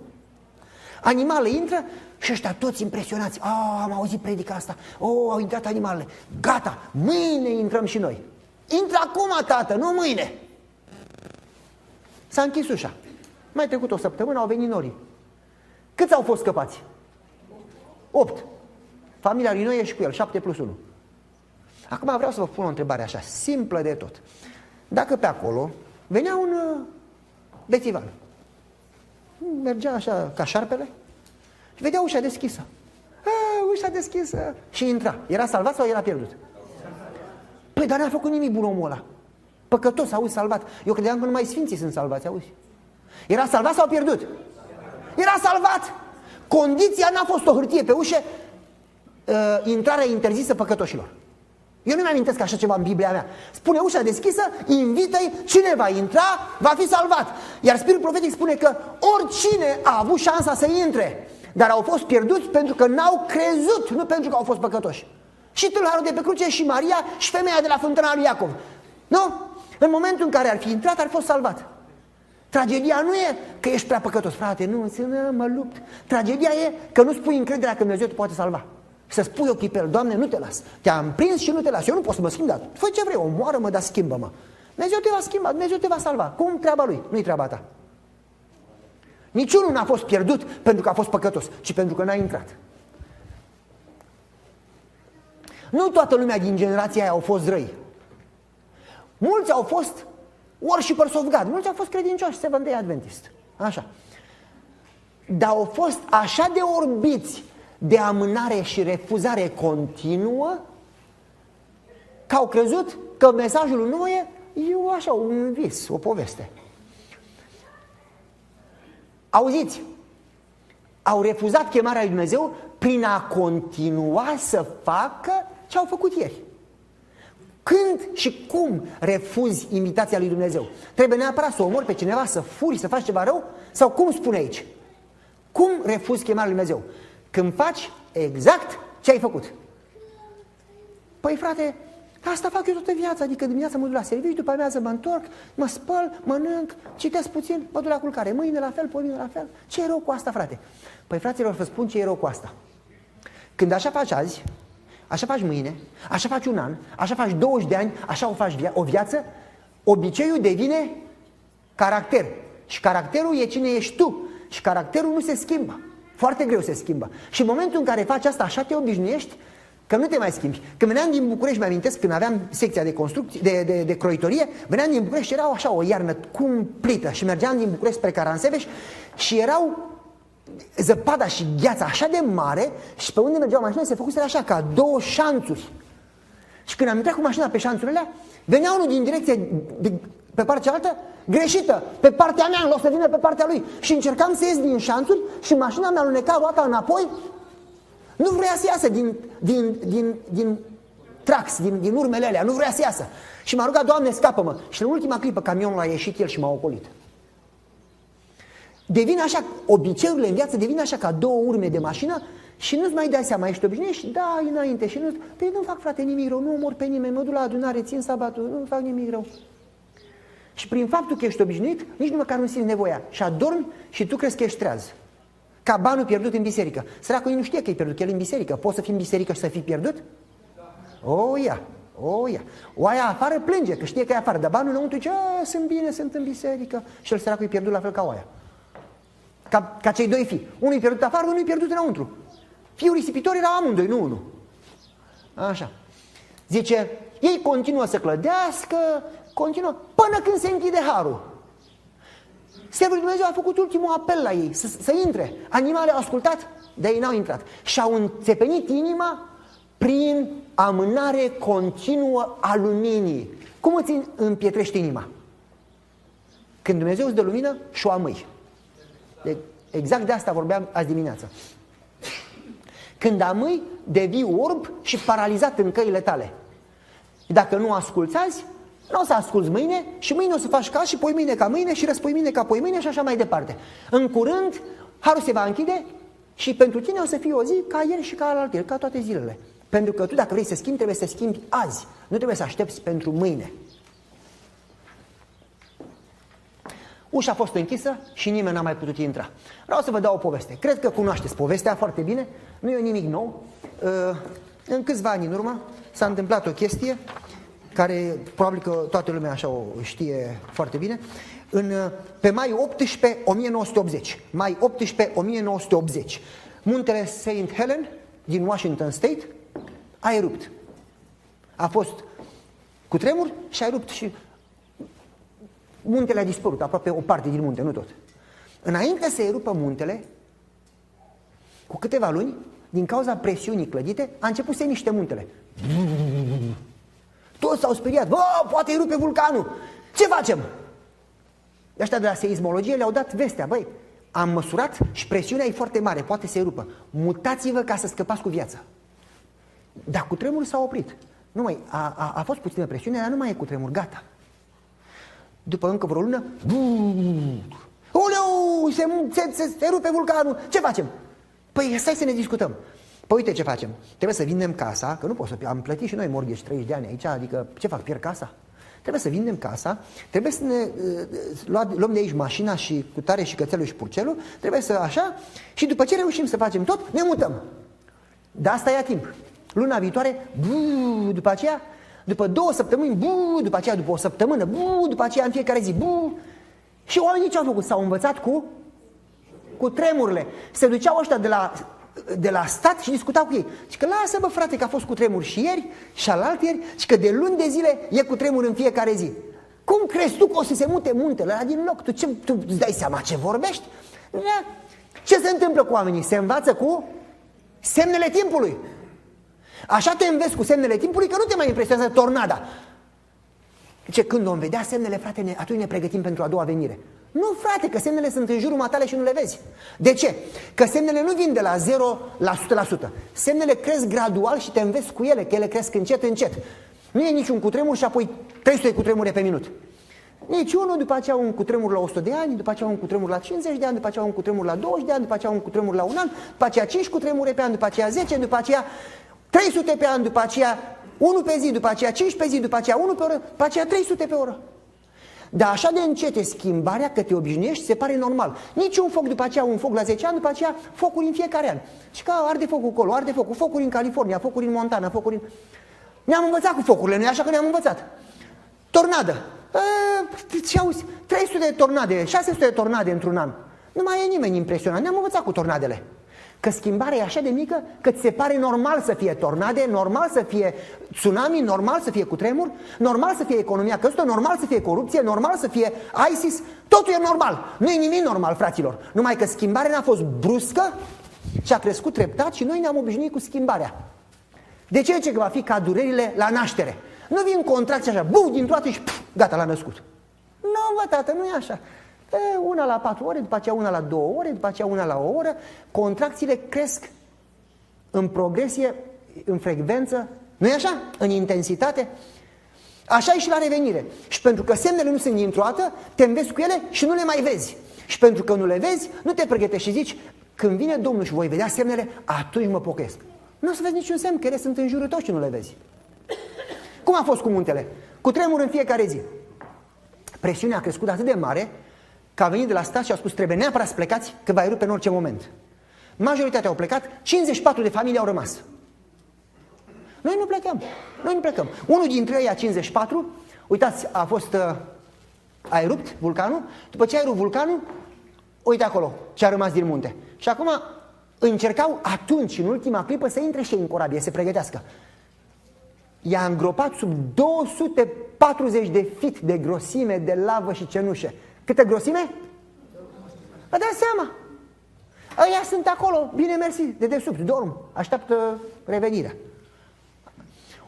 Animale intră și ăștia toți impresionați: am auzit predica asta, au intrat animalele, gata, mâine intrăm și noi. Intră acum, tată, nu mâine. S-a închis ușa. Mai trecut o săptămână, au venit norii. Câți au fost scăpați? 8. Familia lui Noe și cu el, 7+1. Acum vreau să vă pun o întrebare așa, simplă de tot. Dacă pe acolo venea un bețivan, mergea așa ca șarpele și vedea ușa deschisă. Ușa deschisă. Și intra. Era salvat sau era pierdut? Păi, dar n-a făcut nimic bun omul ăla. Păcătos, auzi, salvat. Eu credeam că numai sfinții sunt salvați, auzi. Era salvat sau pierdut? Era salvat. Condiția n-a fost o hârtie pe ușă, intrarea interzisă păcătoșilor. Eu nu mi-amintesc așa ceva în Biblia mea. Spune: ușa deschisă, invită-i, cine va intra, va fi salvat. Iar spiritul profetic spune că oricine a avut șansa să intre, dar au fost pierduți pentru că n-au crezut, nu pentru că au fost păcătoși. Și tâlharul de pe cruce, și Maria, și femeia de la fântâna lui Iacov. Nu? În momentul în care ar fi intrat, ar fi fost salvat. Tragedia nu e că ești prea păcătos, frate, mă lupt. Tragedia e că nu spui încrederea că Dumnezeu te poate salva. Să spui ochii pe el: Doamne, nu te las, te-am prins și nu te las, eu nu pot să mă schimb, dar fă ce vrei, omoară-mă, dar schimbă-mă. Dumnezeu te va schimba, Dumnezeu te va salva, cum treaba lui, nu-i treaba ta. Niciunul n-a fost pierdut pentru că a fost păcătos, ci pentru că n-a intrat. Nu toată lumea din generația aia au fost răi. Mulți au fost worshipers of God, mulți au fost credincioși, Seventh Day Adventist, așa. Dar au fost așa de orbiți de amânare și refuzare continuă că au crezut că mesajul nu e așa, un vis, o poveste. Auziți, au refuzat chemarea lui Dumnezeu prin a continua să facă ce au făcut ieri. Când și cum refuzi invitația lui Dumnezeu? Trebuie neapărat să omori pe cineva, să furi, să faci ceva rău? Sau cum spune aici? Cum refuzi chemarea lui Dumnezeu? Când faci exact ce ai făcut. Păi, frate, asta fac eu toată viața, adică dimineața mă duc la serviciu, după amiază mă întorc, mă spăl, mănânc, citesc puțin, mă duc la culcare, mâine la fel, poimine la fel. Ce e rău cu asta, frate? Păi, fraților, vă spun ce e rău cu asta. Când așa faci azi, așa faci mâine, așa faci un an, așa faci 20 de ani, așa o faci o viață, obiceiul devine caracter. Și caracterul e cine ești tu. Și caracterul nu se schimbă. Foarte greu se schimbă. Și în momentul în care faci asta, așa te obișnuiești că nu te mai schimbi. Când veneam din București, mi-amintesc, când aveam secția de construcții, de croitorie, veneam din București și era așa o iarnă cumplită și mergeam din București spre Caransebeș și erau zăpada și gheața așa de mare și pe unde mergeau mașinile se făcuseră așa ca 2 șanțuri. Și când am intrat cu mașina pe șanțurile alea, venea unul din direcție pe partea cealaltă, greșită, pe partea mea, în loc să vină pe partea lui. Și încercam să ies din șanțuri și mașina mea aluneca roata înapoi Nu vrea să iasă din trax, din urmele alea, nu vrea să iasă. Și m-a rugat, Doamne, scapă-mă. Și în ultima clipă camionul a ieșit el și m-a ocolit. Devin așa, obiceiurile în viață devin așa ca două urme de mașină și nu-ți mai dai seama, ești obișnuiești, da, înainte și nu-ți... Păi nu fac, frate, nimic rău, nu omor pe nimeni, mă duc la adunare, țin sabatul, nu fac nimic rău. Și prin faptul că ești obișnuit, nici nu măcar nu simți nevoia. Și adormi și tu crezi că ești treaz. Ca banul pierdut în biserică. Săracul ei nu știe că e pierdut, el în biserică. Poți să fii în biserică și să fii pierdut? O ia. Oaia afară plânge, că știe că e afară, dar banul înăuntru zice, sunt bine, sunt în biserică. Și el săracul e pierdut la fel ca oaia. Ca cei doi fii. Unul e pierdut afară, unul e pierdut înăuntru. Fiul risipitor era amândoi, nu unul. Așa. Zice, ei continuă să clădească, continuă, până când se închide harul. Servul lui Dumnezeu a făcut ultimul apel la ei, să intre. Animalele au ascultat, dar ei n-au intrat. Și-au înțepenit inima prin amânare continuă a luminii. Cum îți împietrești inima? Când Dumnezeu îți dă lumină, și-o amâi. Exact de asta vorbeam azi dimineața. Când amâi, devii orb și paralizat în căile tale. Dacă nu asculți azi, nu o să asculți mâine și mâine o să faci ca și poi mâine ca mâine și răspoi mâine ca poi mâine și așa mai departe. În curând, harul se va închide și pentru tine o să fie o zi ca ieri și ca alaltăieri, ca toate zilele. Pentru că tu, dacă vrei să schimbi, trebuie să schimbi azi. Nu trebuie să aștepți pentru mâine. Ușa a fost închisă și nimeni n-a mai putut intra. Vreau să vă dau o poveste. Cred că cunoașteți povestea foarte bine. Nu e nimic nou. În câțiva ani în urmă s-a întâmplat o chestie care probabil că toată lumea așa o știe foarte bine. Pe mai 18, 1980. Mai 18, 1980. Muntele Saint Helen din Washington State a erupt. A fost cutremur și a erupt și muntele a dispărut, aproape o parte din munte, nu tot. Înainte să erupă muntele, cu câteva luni, din cauza presiunii clădite, a început să niște muntele. Toți s-au speriat, bă, poate erupe vulcanul, ce facem? Ăștia de la seismologie le-au dat vestea, băi, am măsurat și presiunea e foarte mare, poate să erupă. Mutați-vă ca să scăpați cu viața. Dar cutremurul s-a oprit. Nu mai, a fost puțină presiune, dar nu mai e cutremur, gata. După încă vreo lună, uleu, se rupe vulcanul, ce facem? Păi stai să ne discutăm. Păi uite ce facem, trebuie să vindem casa, că nu pot să, am plătit și noi mortgage 30 de ani aici, adică ce fac, pierd casa? Trebuie să vindem casa, trebuie să ne luăm de aici mașina și cutare și cățelul și purcelul, trebuie să așa, și după ce reușim să facem tot, ne mutăm. Dar asta ia timp. Luna viitoare, după aceea, după 2 săptămâni, după aceea, după 1 săptămână, după aceea, în fiecare zi, Și oamenii ce au făcut? S-au învățat cu tremurile. Se duceau ăștia de la stat și discutau cu ei. Și că lasă, bă, frate, că a fost cutremur și ieri și alaltieri și că de luni de zile e cutremur în fiecare zi. Cum crezi tu că o să se mute muntele ăla din loc? Tu îți dai seama ce vorbești? Ce se întâmplă cu oamenii? Se învață cu semnele timpului. Așa te înveți cu semnele timpului că nu te mai impresionează tornada. Zice, când om vedea semnele, frate, atunci ne pregătim pentru a doua venire. Nu, frate, că semnele sunt în jurul matale și nu le vezi. De ce? Că semnele nu vin de la 0 la 100%. Semnele cresc gradual și te înveți cu ele, că ele cresc încet, încet. Nu e niciun cutremur și apoi 300 cutremure pe minut. Nici unul, după aceea un cutremur la 100 de ani, după aceea un cutremur la 50 de ani, după aceea un cutremur la 20 de ani, după aceea un cutremur la 1 an, după aceea 5 cutremure pe an, după aceea 10, după aceea 300 pe an, după aceea 1 pe zi, după aceea 5 pe zi, după aceea 1 pe oră, după aceea 300 pe oră. Dar așa de încet e schimbarea că te obișnuiești, se pare normal. Nici un foc, după aceea un foc la 10 ani, după aceea focuri în fiecare an. Și că arde focul acolo, arde focul, focuri în California, focuri în Montana, focuri în... Ne-am învățat cu focurile, nu e așa că ne-am învățat. Tornadă. Ce auzi? 300 de tornade, 600 de tornade într-un an. Nu mai e nimeni impresionat, ne-am învățat cu tornadele. Că schimbarea e așa de mică că ți se pare normal să fie tornade, normal să fie tsunami, normal să fie cutremur, normal să fie economia căzută, normal să fie corupție, normal să fie ISIS, totul e normal. Nu e nimic normal, fraților. Numai că schimbarea n-a fost bruscă și a crescut treptat și noi ne-am obișnuit cu schimbarea. De ce zice că va fi ca durerile la naștere? Nu vin contracții așa, buf, din toate și pf, gata, l-a născut. Nu, bă, tată, nu e așa. Una la 4 ore, după aceea una la 2 ore, după aceea una la o oră, contracțiile cresc în progresie, în frecvență, nu-i așa? În intensitate. Așa e și la revenire. Și pentru că semnele nu sunt dintr-o dată, te înveți cu ele și nu le mai vezi. Și pentru că nu le vezi, nu te pregătești și zici, când vine Domnul și voi vedea semnele, atunci mă pocăiesc. Nu o să vezi niciun semn, că ele sunt în jurul tău și nu le vezi. Cum a fost cu muntele? Cu tremur în fiecare zi. Presiunea a crescut atât de mare că a venit de la stat și a spus, trebuie neapărat să plecați, că va erupe în orice moment. Majoritatea au plecat, 54 de familii au rămas. Noi nu plecăm, noi nu plecăm. Unul dintre ei, a 54, uitați, a erupt vulcanul, după ce a erupt vulcanul, uite acolo ce a rămas din munte. Și acum încercau atunci, în ultima clipă, să intre și ei în corabie, să se pregătească. I-a îngropat sub 240 de fit de grosime de lavă și cenușe. Câtă grosime? Vă dați seama? Ăia sunt acolo, bine mersi, de desubt, dorm, așteaptă revenirea.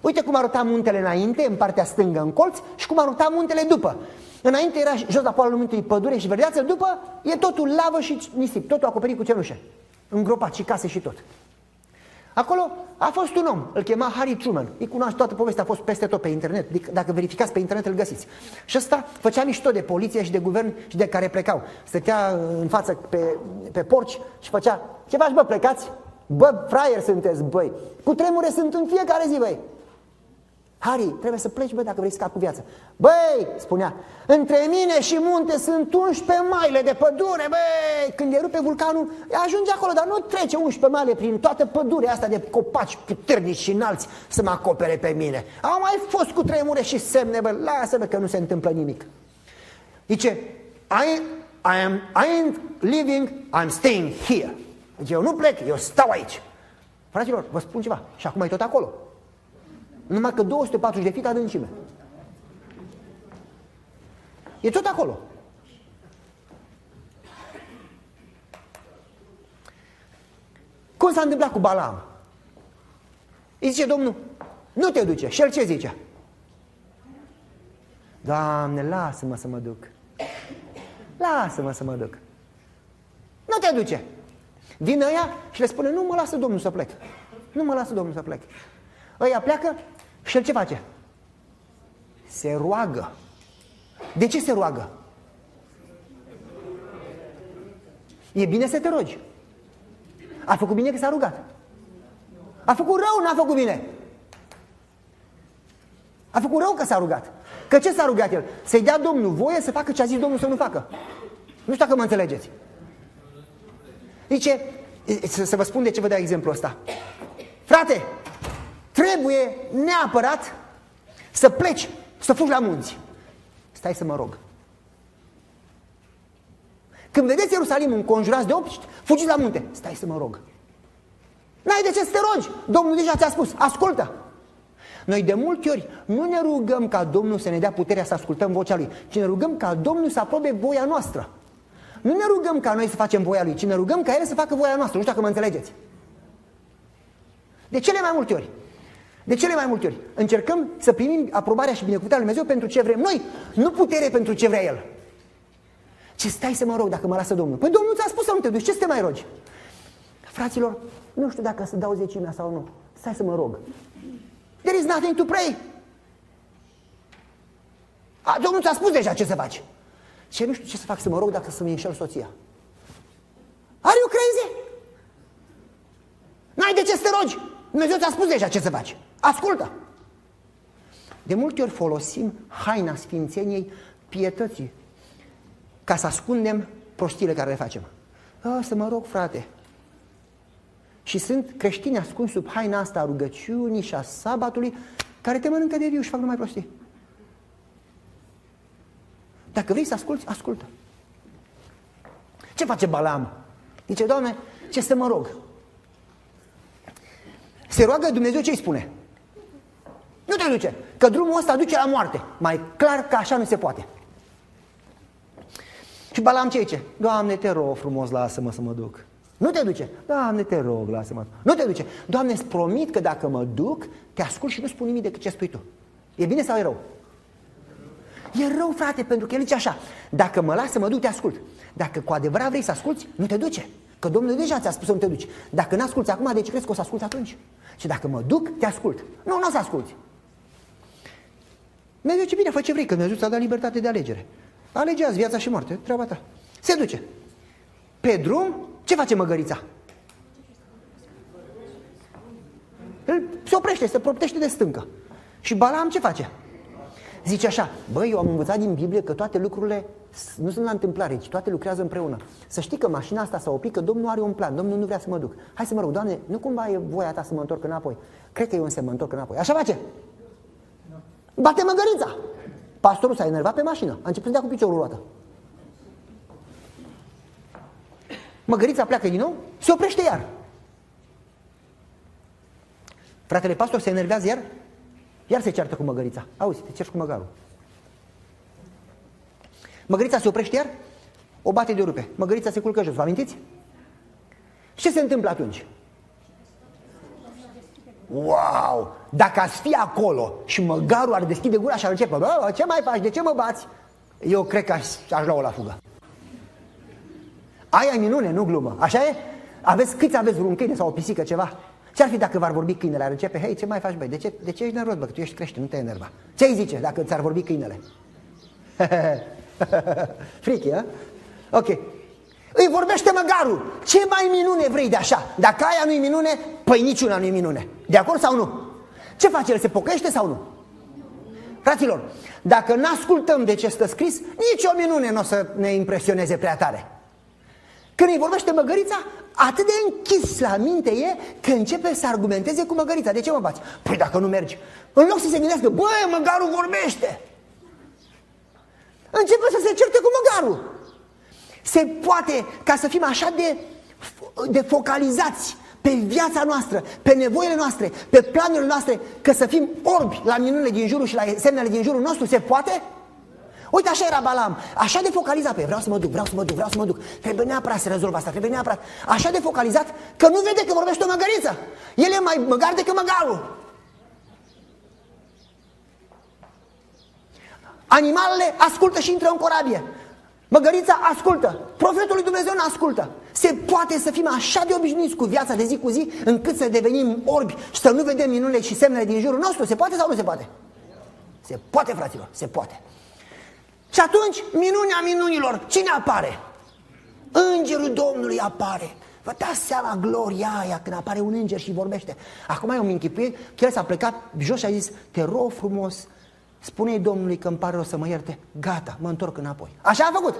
Uite cum arăta muntele înainte, în partea stângă, în colț, și cum arăta muntele după. Înainte era jos la poală muntelui pădure și verdeață, după e totul lavă și nisip, totul acoperit cu cenușe, îngropat și case și tot. Acolo a fost un om, îl chema Harry Truman, îi cunoaște toată povestea, a fost peste tot pe internet, dacă verificați pe internet îl găsiți. Și ăsta făcea mișto de poliție și de guvern și de care plecau. Stătea în față pe porci și făcea, ce faci bă, plecați? Bă, fraieri sunteți, băi, cu tremure sunt în fiecare zi, băi. Harry, trebuie să pleci, băi, dacă vrei să scapi cu viața. Băi, spunea, între mine și munte sunt 11 maile de pădure, băi. Când erupe vulcanul, ajunge acolo, dar nu trece 11 maile prin toată pădurea asta de copaci puternici și înalți să mă acopere pe mine. Au mai fost cu tremure și semne, băi, lasă-mă că nu se întâmplă nimic. Zice, I am living, I'm staying here. Zice, eu nu plec, eu stau aici. Fraților, vă spun ceva, și acum e tot acolo. Numai că 240 de fit adâncime. E tot acolo. Cum s-a întâmplat cu Balaam? Îi zice Domnul, nu te duce. Și el ce zice? Doamne, lasă-mă să mă duc. Lasă-mă să mă duc. Nu te duce. Vine ăia și le spune, nu mă lasă Domnul să plec. Nu mă lasă Domnul să plec. Ăia pleacă și el ce face? Se roagă. De ce se roagă? E bine să te rogi. A făcut bine că s-a rugat. A făcut rău, n-a făcut bine. A făcut rău că s-a rugat. Că ce s-a rugat el? Să-i dea Domnul voie să facă ce a zis Domnul să nu facă. Nu știu dacă mă înțelegeți. Zice, să vă spun de ce vă dau exemplu ăsta. Frate, trebuie neapărat să pleci, să fugi la munți. Stai să mă rog. Când vedeți Ierusalimul înconjurați de opiști, fugiți la munte. Stai să mă rog. N-ai de ce să te rogi. Domnul deja ți-a spus, ascultă. Noi de multe ori nu ne rugăm ca Domnul să ne dea puterea să ascultăm vocea Lui, ci ne rugăm ca Domnul să aprobe voia noastră. Nu ne rugăm ca noi să facem voia Lui, ci ne rugăm ca El să facă voia noastră. Nu știu dacă mă înțelegeți. De cele mai multe ori. De cele mai multe ori încercăm să primim aprobarea și binecuvântarea Lui Dumnezeu pentru ce vrem noi, nu putere pentru ce vrea El. Ce stai să mă rog dacă mă lasă Domnul? Păi Domnul ți-a spus să nu te duci, ce să te mai rogi? Fraților, nu știu dacă să dau zecimea sau nu, stai să mă rog. There is nothing to pray. Domnul ți-a spus deja ce să faci. Ce nu știu ce să fac să mă rog dacă să-mi înșel soția. Are you crazy? N-ai de ce să te rogi. Dumnezeu ți-a spus deja ce să faci. Ascultă! De multe ori folosim haina sfințeniei, pietății, ca să ascundem prostiile care le facem. Să mă rog, frate! Și sunt creștini ascunși sub haina asta a rugăciunii și a sabatului, care te mănâncă de viu și fac numai prostii. Dacă vrei să asculți, ascultă! Ce face Balaam? Zice, Doamne, ce să mă rog? Se roagă, Dumnezeu ce îi spune? Nu te duce, că drumul ăsta duce la moarte. Mai clar că așa nu se poate. Și Balaam ce zice? Doamne, te rog frumos, lasă-mă să mă duc. Nu te duce. Doamne, te rog, lasă-mă. Nu te duce. Doamne, îți promit că dacă mă duc, te ascult și nu spun nimic decât ce spui tu. E bine sau e rău? E rău, frate, pentru că el zice așa. Dacă mă las să mă duc, te ascult. Dacă cu adevărat vrei să asculți, nu te duce. Că Domnul deja ți-a spus să nu te duci. Dacă n-asculți acum, de ce crezi că o să asculți atunci? Și dacă mă duc, te ascult. Nu, n-o să asculți. Mereu, ce bine, fă ce vrei, că Dumnezeu ți-a dat libertate de alegere. Alegeați viața și moarte, treaba ta. Se duce. Pe drum, ce face măgărița? Se oprește, se proptește de stâncă. Și Balaam ce face? Zice așa: băi, eu am învățat din Biblie că toate lucrurile nu sunt la întâmplare, ci toate lucrează împreună. Să știi că mașina asta s-a oprit, că Domnul are un plan, Domnul nu vrea să mă duc. Hai să mă rog, Doamne, nu cumva e voia ta să mă întorc înapoi? Cred că eu însă mă întorc înapoi. Așa face. Bate măgărița. Pastorul s-a enervat pe mașină, a început să dea cu piciorul roată. Măgărița pleacă din nou, se oprește iar. Fratele pastor se enervează iar, iar se ceartă cu măgărița. Auzi, te cerci cu măgarul. Măgărița se oprește iar, o bate de rupe. Măgărița se culcă jos, vă amintiți? Și ce se întâmplă atunci? Wow! Dacă ați fi acolo și măgarul ar deschide gura și ar începe: bă, ce mai faci? De ce mă bați? Eu cred că aș lua-o la fugă. Aia e minune, nu glumă. Așa e? Aveți, câți aveți vreun câine sau o pisică, ceva? Ce-ar fi dacă v-ar vorbi câinele? Ar începe: hei, ce mai faci, băi? De ce ești nervos, bă? Că tu ești creștin, nu te enerva. Ce-i zice dacă ți-ar vorbi câinele? Frici, hă? Ok. Îi vorbește măgarul. Ce mai minune vrei de așa? Dacă aia nu-i minune, păi niciuna nu-i minune. De acord sau nu? Ce face el? Se pocăiește sau nu? Fraților, dacă n-ascultăm de ce stă scris, nici o minune nu o să ne impresioneze prea tare. Când îi vorbește măgărița, atât de închis la minte e că începe să argumenteze cu măgărița. De ce mă bați? Păi dacă nu mergi. În loc să se gândească: bă, măgarul vorbește, începe să se certe cu măgarul. Se poate, ca să fim așa de focalizați pe viața noastră, pe nevoile noastre, pe planurile noastre, că să fim orbi la minunile din jurul și la semnele din jurul nostru, se poate? Uite, așa era Balaam, așa de focalizat: pe vreau să mă duc, vreau să mă duc, vreau să mă duc, trebuie neapărat să rezolv asta, trebuie neapărat. Așa de focalizat că nu vede că vorbește o măgăriță. El e mai măgar decât măgarul. Animalele ascultă și intră în corabie. Măgărița ascultă, profetul lui Dumnezeu nu ascultă. Se poate să fim așa de obișnuiți cu viața de zi cu zi, încât să devenim orbi și să nu vedem minunile și semnele din jurul nostru? Se poate sau nu se poate? Se poate, fraților, se poate. Și atunci, minunea minunilor, cine apare? Îngerul Domnului apare. Vă dați seama gloria aia când apare un înger și vorbește. Acum eu îmi închipuie că el s-a plecat jos și a zis: te rog frumos, spune-i Domnului că îmi pare rău, să mă ierte, gata, mă întorc înapoi. Așa a făcut.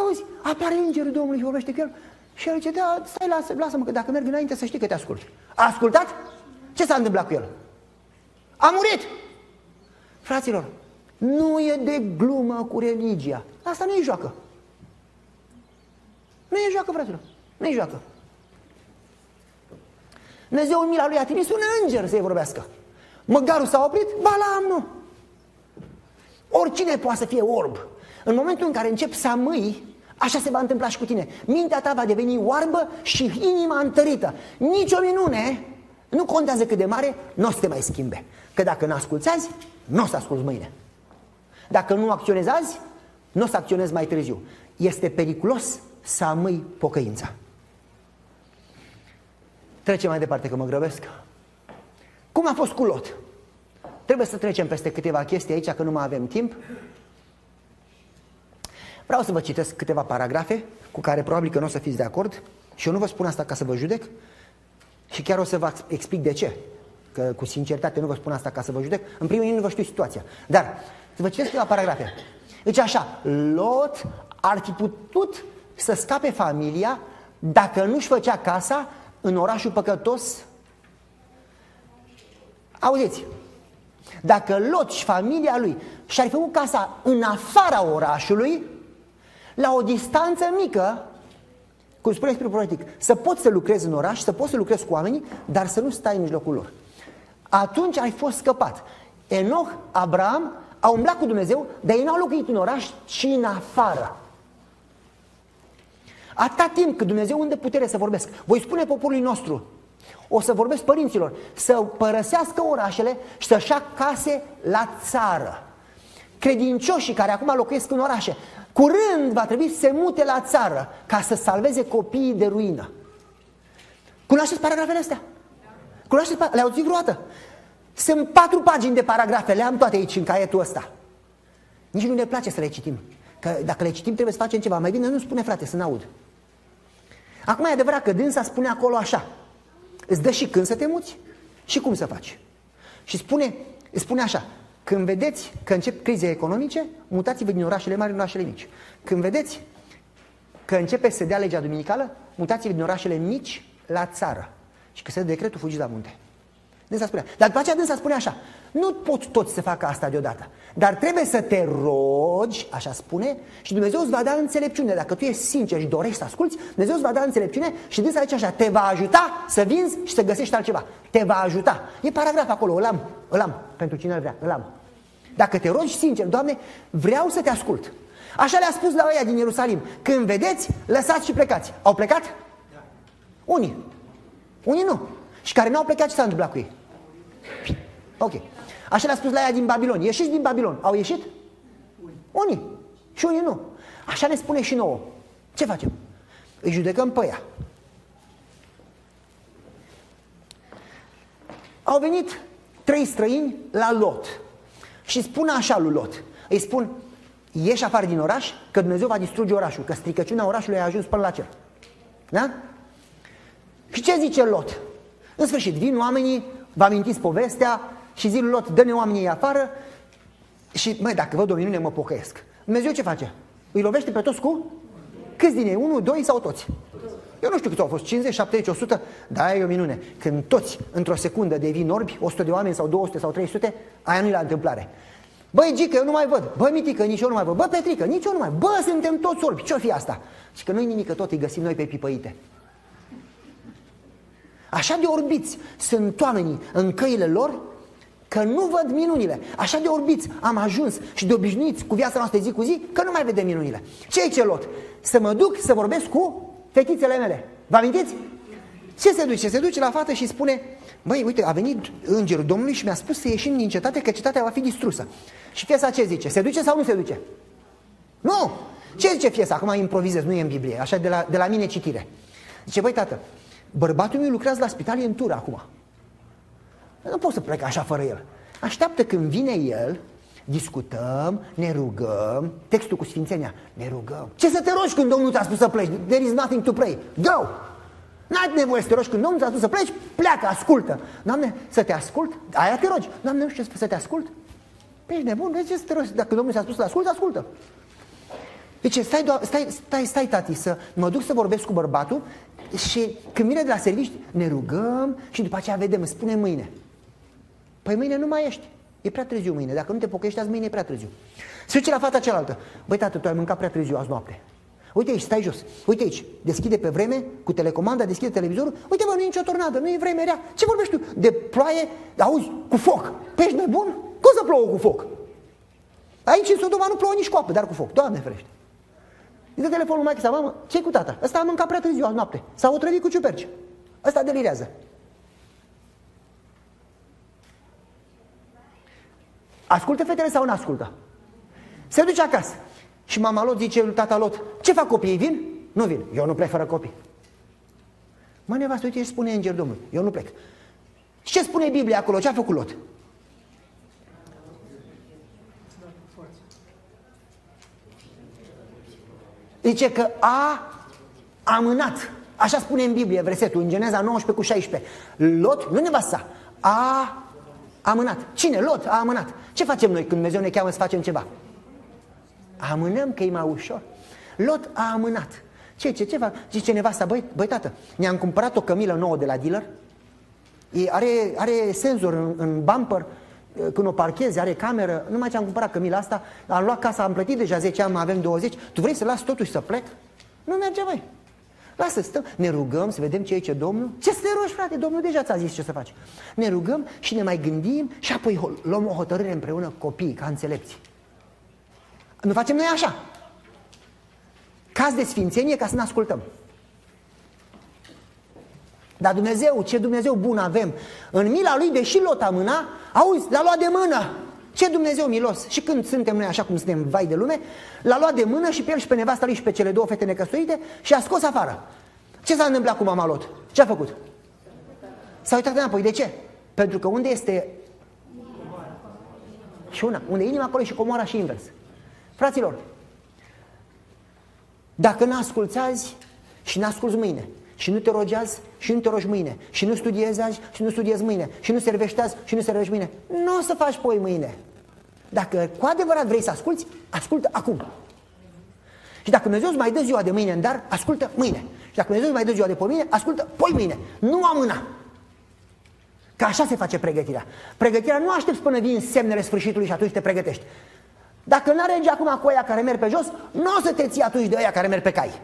Auzi, apare îngerul Domnului și vorbește cu el și el zice: da, stai, lasă-mă că dacă merg înainte să știi că te ascult. A ascultat? Ce s-a întâmplat cu el? A murit. Fraților, nu e de glumă cu religia. Asta nu e joacă. Nu e joacă, fraților. Nu e joacă. Dumnezeu în mila lui a trimis un înger să-i vorbească. Măgarul s-a oprit, Balaam nu. Oricine poate să fie orb. În momentul în care începi să amâi, așa se va întâmpla și cu tine. Mintea ta va deveni oarbă și inima întărită. Nici o minune, nu contează cât de mare, nu o să te mai schimbe. Că dacă nu asculți azi, nu o să asculți mâine. Dacă nu acționezi azi, nu o să acționezi mai târziu. Este periculos să amâi pocăința. Trecem mai departe, că mă grăbesc. Cum a fost cu Lot? Trebuie să trecem peste câteva chestii aici, că nu mai avem timp. Vreau să vă citesc câteva paragrafe cu care probabil că nu o să fiți de acord și eu nu vă spun asta ca să vă judec și chiar o să vă explic de ce. Că cu sinceritate nu vă spun asta ca să vă judec. În primul rând nu vă știu situația. Dar să vă citesc câteva paragrafe. Deci așa: Lot ar fi putut să scape familia dacă nu-și făcea casa în orașul păcătos. Auziți, dacă Lot și familia lui și-ar făcut casa în afara orașului, la o distanță mică, cum spune Spiritul Profetic, să poți să lucrezi în oraș, să poți să lucrezi cu oamenii, dar să nu stai în mijlocul lor. Atunci ai fost scăpat. Enoch, Abraham au umblat cu Dumnezeu, dar ei n-au locuit în oraș, ci în afară. Atâta timp cât Dumnezeu îmi dă putere să vorbesc, voi spune poporului nostru, o să vorbesc părinților, să părăsească orașele și să-și ia case la țară. credincioșii care acum locuiesc în orașe, curând va trebui să se mute la țară ca să salveze copiii de ruină. Cunoașteți paragrafele astea? Cunoașteți? Le-au auzit vreodată? Sunt 4 pagini de paragrafe, le am toate aici în caietul ăsta. Nici nu ne place să le citim. Că dacă le citim trebuie să facem ceva. Mai bine nu spune, frate, să n-aud. Acum e adevărat că dânsa spune acolo așa: îți dă și când să te muți și cum să faci. Și spune așa: când vedeți că încep crize economice, mutați-vă din orașele mari în orașele mici. Când vedeți că începe să se dea legea duminicală, mutați-vă din orașele mici la țară. Și că se dă decretul, fugiți la munte. Dânsa spunea. Dar după aceea dânsa spune așa: nu pot toți să facă asta deodată, dar trebuie să te rogi, așa spune, și Dumnezeu îți va da înțelepciune. Dacă tu ești sincer și dorești să asculți, Dumnezeu îți va da înțelepciune. Și dânsa zice așa: te va ajuta să vinzi și să găsești altceva. Te va ajuta. E paragraf acolo, îl am, pentru cine îl vrea, îl am. Dacă te rogi sincer: Doamne, vreau să te ascult. Așa le-a spus la oia din Ierusalim: când vedeți, lăsați și plecați. Au plecat? Da. Unii nu. Și care n-au plecat, ce s-a întâmplat cu ei? Ok. Așa le-a spus la ea din Babilon: ieșiți din Babilon. Au ieșit? Unii. Și unii nu. Așa ne spune și nouă. Ce facem? Îi judecăm pe ea. Au venit 3 străini la Lot și spun așa lui Lot. Îi spun: ieși afară din oraș, că Dumnezeu va distruge orașul, că stricăciunea orașului a ajuns până la cer. Da? Și ce zice Lot? În sfârșit, vin oamenii, vă amintiți povestea, și zic lui Lot: dă-ne oamenii afară și, măi, dacă văd o minune, mă pocăiesc. Dumnezeu ce face? Îi lovește pe toți cu? Câți din ei? 1, 2 sau toți? Eu nu știu câți au fost, 50, 70, 100, dar aia e o minune. Când toți, într-o secundă, devin orbi, 100 de oameni sau 200 sau 300, aia nu e la întâmplare. Băi, Gică, eu nu mai văd. Bă, Mitică, nici eu nu mai văd. Bă, Petrică, nici eu nu mai văd. Bă, suntem toți orbi. Ce-o fi asta? Și că nu-i nimic, că tot îi găsim noi pe pipăite. Așa de orbiți sunt oamenii în căile lor, că nu văd minunile. Așa de orbiți am ajuns și de obișnuiți cu viața noastră zi cu zi, că nu mai vedem minunile. Ce-i celot? Să mă duc să vorbesc cu fetițele mele. Vă amintiți? Ce se duce? Se duce la fată și spune: băi, uite, a venit îngerul Domnului și mi-a spus să ieșim din cetate, că cetatea va fi distrusă. Și piesa ce zice? Se duce sau nu se duce? Nu! Ce zice piesa? Acum improvizez, nu e în Biblie, așa de la mine citire. Zice: băi, tată, bărbatul meu lucrează la spital, e în tură acum. Nu pot să plec așa fără el. Așteaptă când vine el, discutăm, ne rugăm. Textul cu sfințenia, ne rugăm. Ce să te rogi când Domnul ți-a spus să pleci? There is nothing to pray. Go! N-ai nevoie să te rogi când Domnul ți-a spus să pleci, pleacă, ascultă. Doamne, să te ascult? Aia te rogi. Doamne, nu știu ce să te ascult? Păi ești nebun, vezi ce să te rogi? Dacă Domnul ți-a spus să te ascult, ascultă. Deci stai tati, să mă duc să vorbesc cu bărbatul. Și când vine de la serviciu, ne rugăm și după aceea vedem, îți spune mâine. Păi mâine nu mai ești, e prea târziu mâine. Dacă nu te pocăiești azi, mâine e prea târziu. Se duce la fata cealaltă: băi, tată, tu ai mâncat prea târziu azi noapte. Uite aici, stai jos, uite aici, deschide pe vreme, cu telecomanda, deschide televizorul. Uite, bă, nu e nicio tornadă, nu e vreme rea. Ce vorbești tu? De ploaie, auzi, cu foc. Păi ești nebun? Cum să plouă cu foc? Aici în Sodoma nu plouă nici cu apă, dar cu foc. Doamne ferește. Îi dă telefonul maică sau mamă: ce-i cu tata? Ăsta a mâncat prea târziu azi noapte. S-a otrăvit cu ciuperci. Ăsta delirează. Ascultă fetele sau nu ascultă? Se duce acasă. Și mama Lot zice lui tata Lot: ce fac copiii? Vin? Nu vin. Eu nu plec fără copii. Mă, nevastă, uite, își spune înger Domnului: eu nu plec. Și ce spune Biblia acolo? Ce a făcut Lot? Zice că a amânat. Așa spune în Biblie versetul, în Geneza 19:16. Lot, nu nevasta sa, a amânat. Cine? Lot a amânat. Ce facem noi când Dumnezeu ne cheamă să facem ceva? Amânăm, că e mai ușor. Lot a amânat. Ce fac? Zice nevasta: băi tată, ne-am cumpărat o cămilă nouă de la dealer. Are senzor în bumper. Când o parchezi, are cameră. Numai ce am cumpărat cămila asta, am luat casa, am plătit deja 10 ani, avem 20. Tu vrei să las totuși să plec? Nu merge, băi. Lasă, stăm, ne rugăm să vedem ce e, ce Domnul. Ce să te rogi, frate? Domnul deja ți-a zis ce să faci. Ne rugăm și ne mai gândim și apoi luăm o hotărâre împreună, copiii, ca înțelepți. Nu facem noi așa. Caz de sfințenie ca să ne ascultăm. Dar Dumnezeu, ce Dumnezeu bun avem! În mila lui, deși Lot amâna, auzi, l-a luat de mână Ce Dumnezeu milos! Și când suntem noi așa cum suntem, vai de lume, l-a luat de mână și pe el și pe nevasta lui și pe cele două fete necăsătorite și a scos afară. Ce s-a întâmplat cu mama Lot? Ce a făcut? S-a uitat înapoi. De ce? Pentru că unde este și una, unde e inima, acolo și comoara și invers. Fraților, dacă n-asculți azi și n-asculți mâine, și nu te rogi azi și nu te rogi mâine, și nu studiezi azi și nu studiezi mâine, și nu servești azi și nu servești mâine, nu o să faci poi mâine. Dacă cu adevărat vrei să asculți, ascultă acum. Și dacă Dumnezeu îți mai dă ziua de mâine în dar, ascultă mâine. Și dacă Dumnezeu îți mai dă ziua de pomine, ascultă poi mâine. Nu amâna. Că așa se face pregătirea. Pregătirea nu aștepți până vin semnele sfârșitului și atunci te pregătești. Dacă nu aregi acum cu aia care merg pe jos, nu o să te ții atunci de aia care merg pe cai.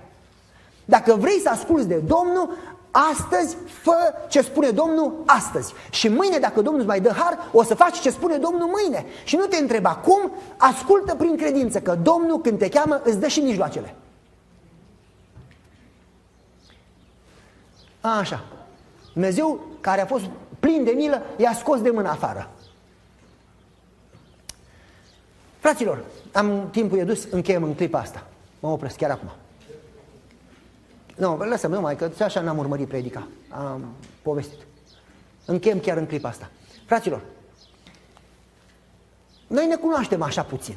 Dacă vrei să asculți de Domnul, astăzi fă ce spune Domnul astăzi. Și mâine, dacă Domnul îți mai dă har, o să faci ce spune Domnul mâine. Și nu te întreba cum, ascultă prin credință, că Domnul când te cheamă îți dă și mijloacele. Așa. Dumnezeu, care a fost plin de milă, i-a scos de mână afară. Fraților, timpul e dus, încheiem în clipa asta. Mă opresc chiar acum. Nu, lăsăm numai, că așa n-am urmărit predica. Am povestit. Încheiem chiar în clipa asta. Fraților, noi ne cunoaștem așa puțin,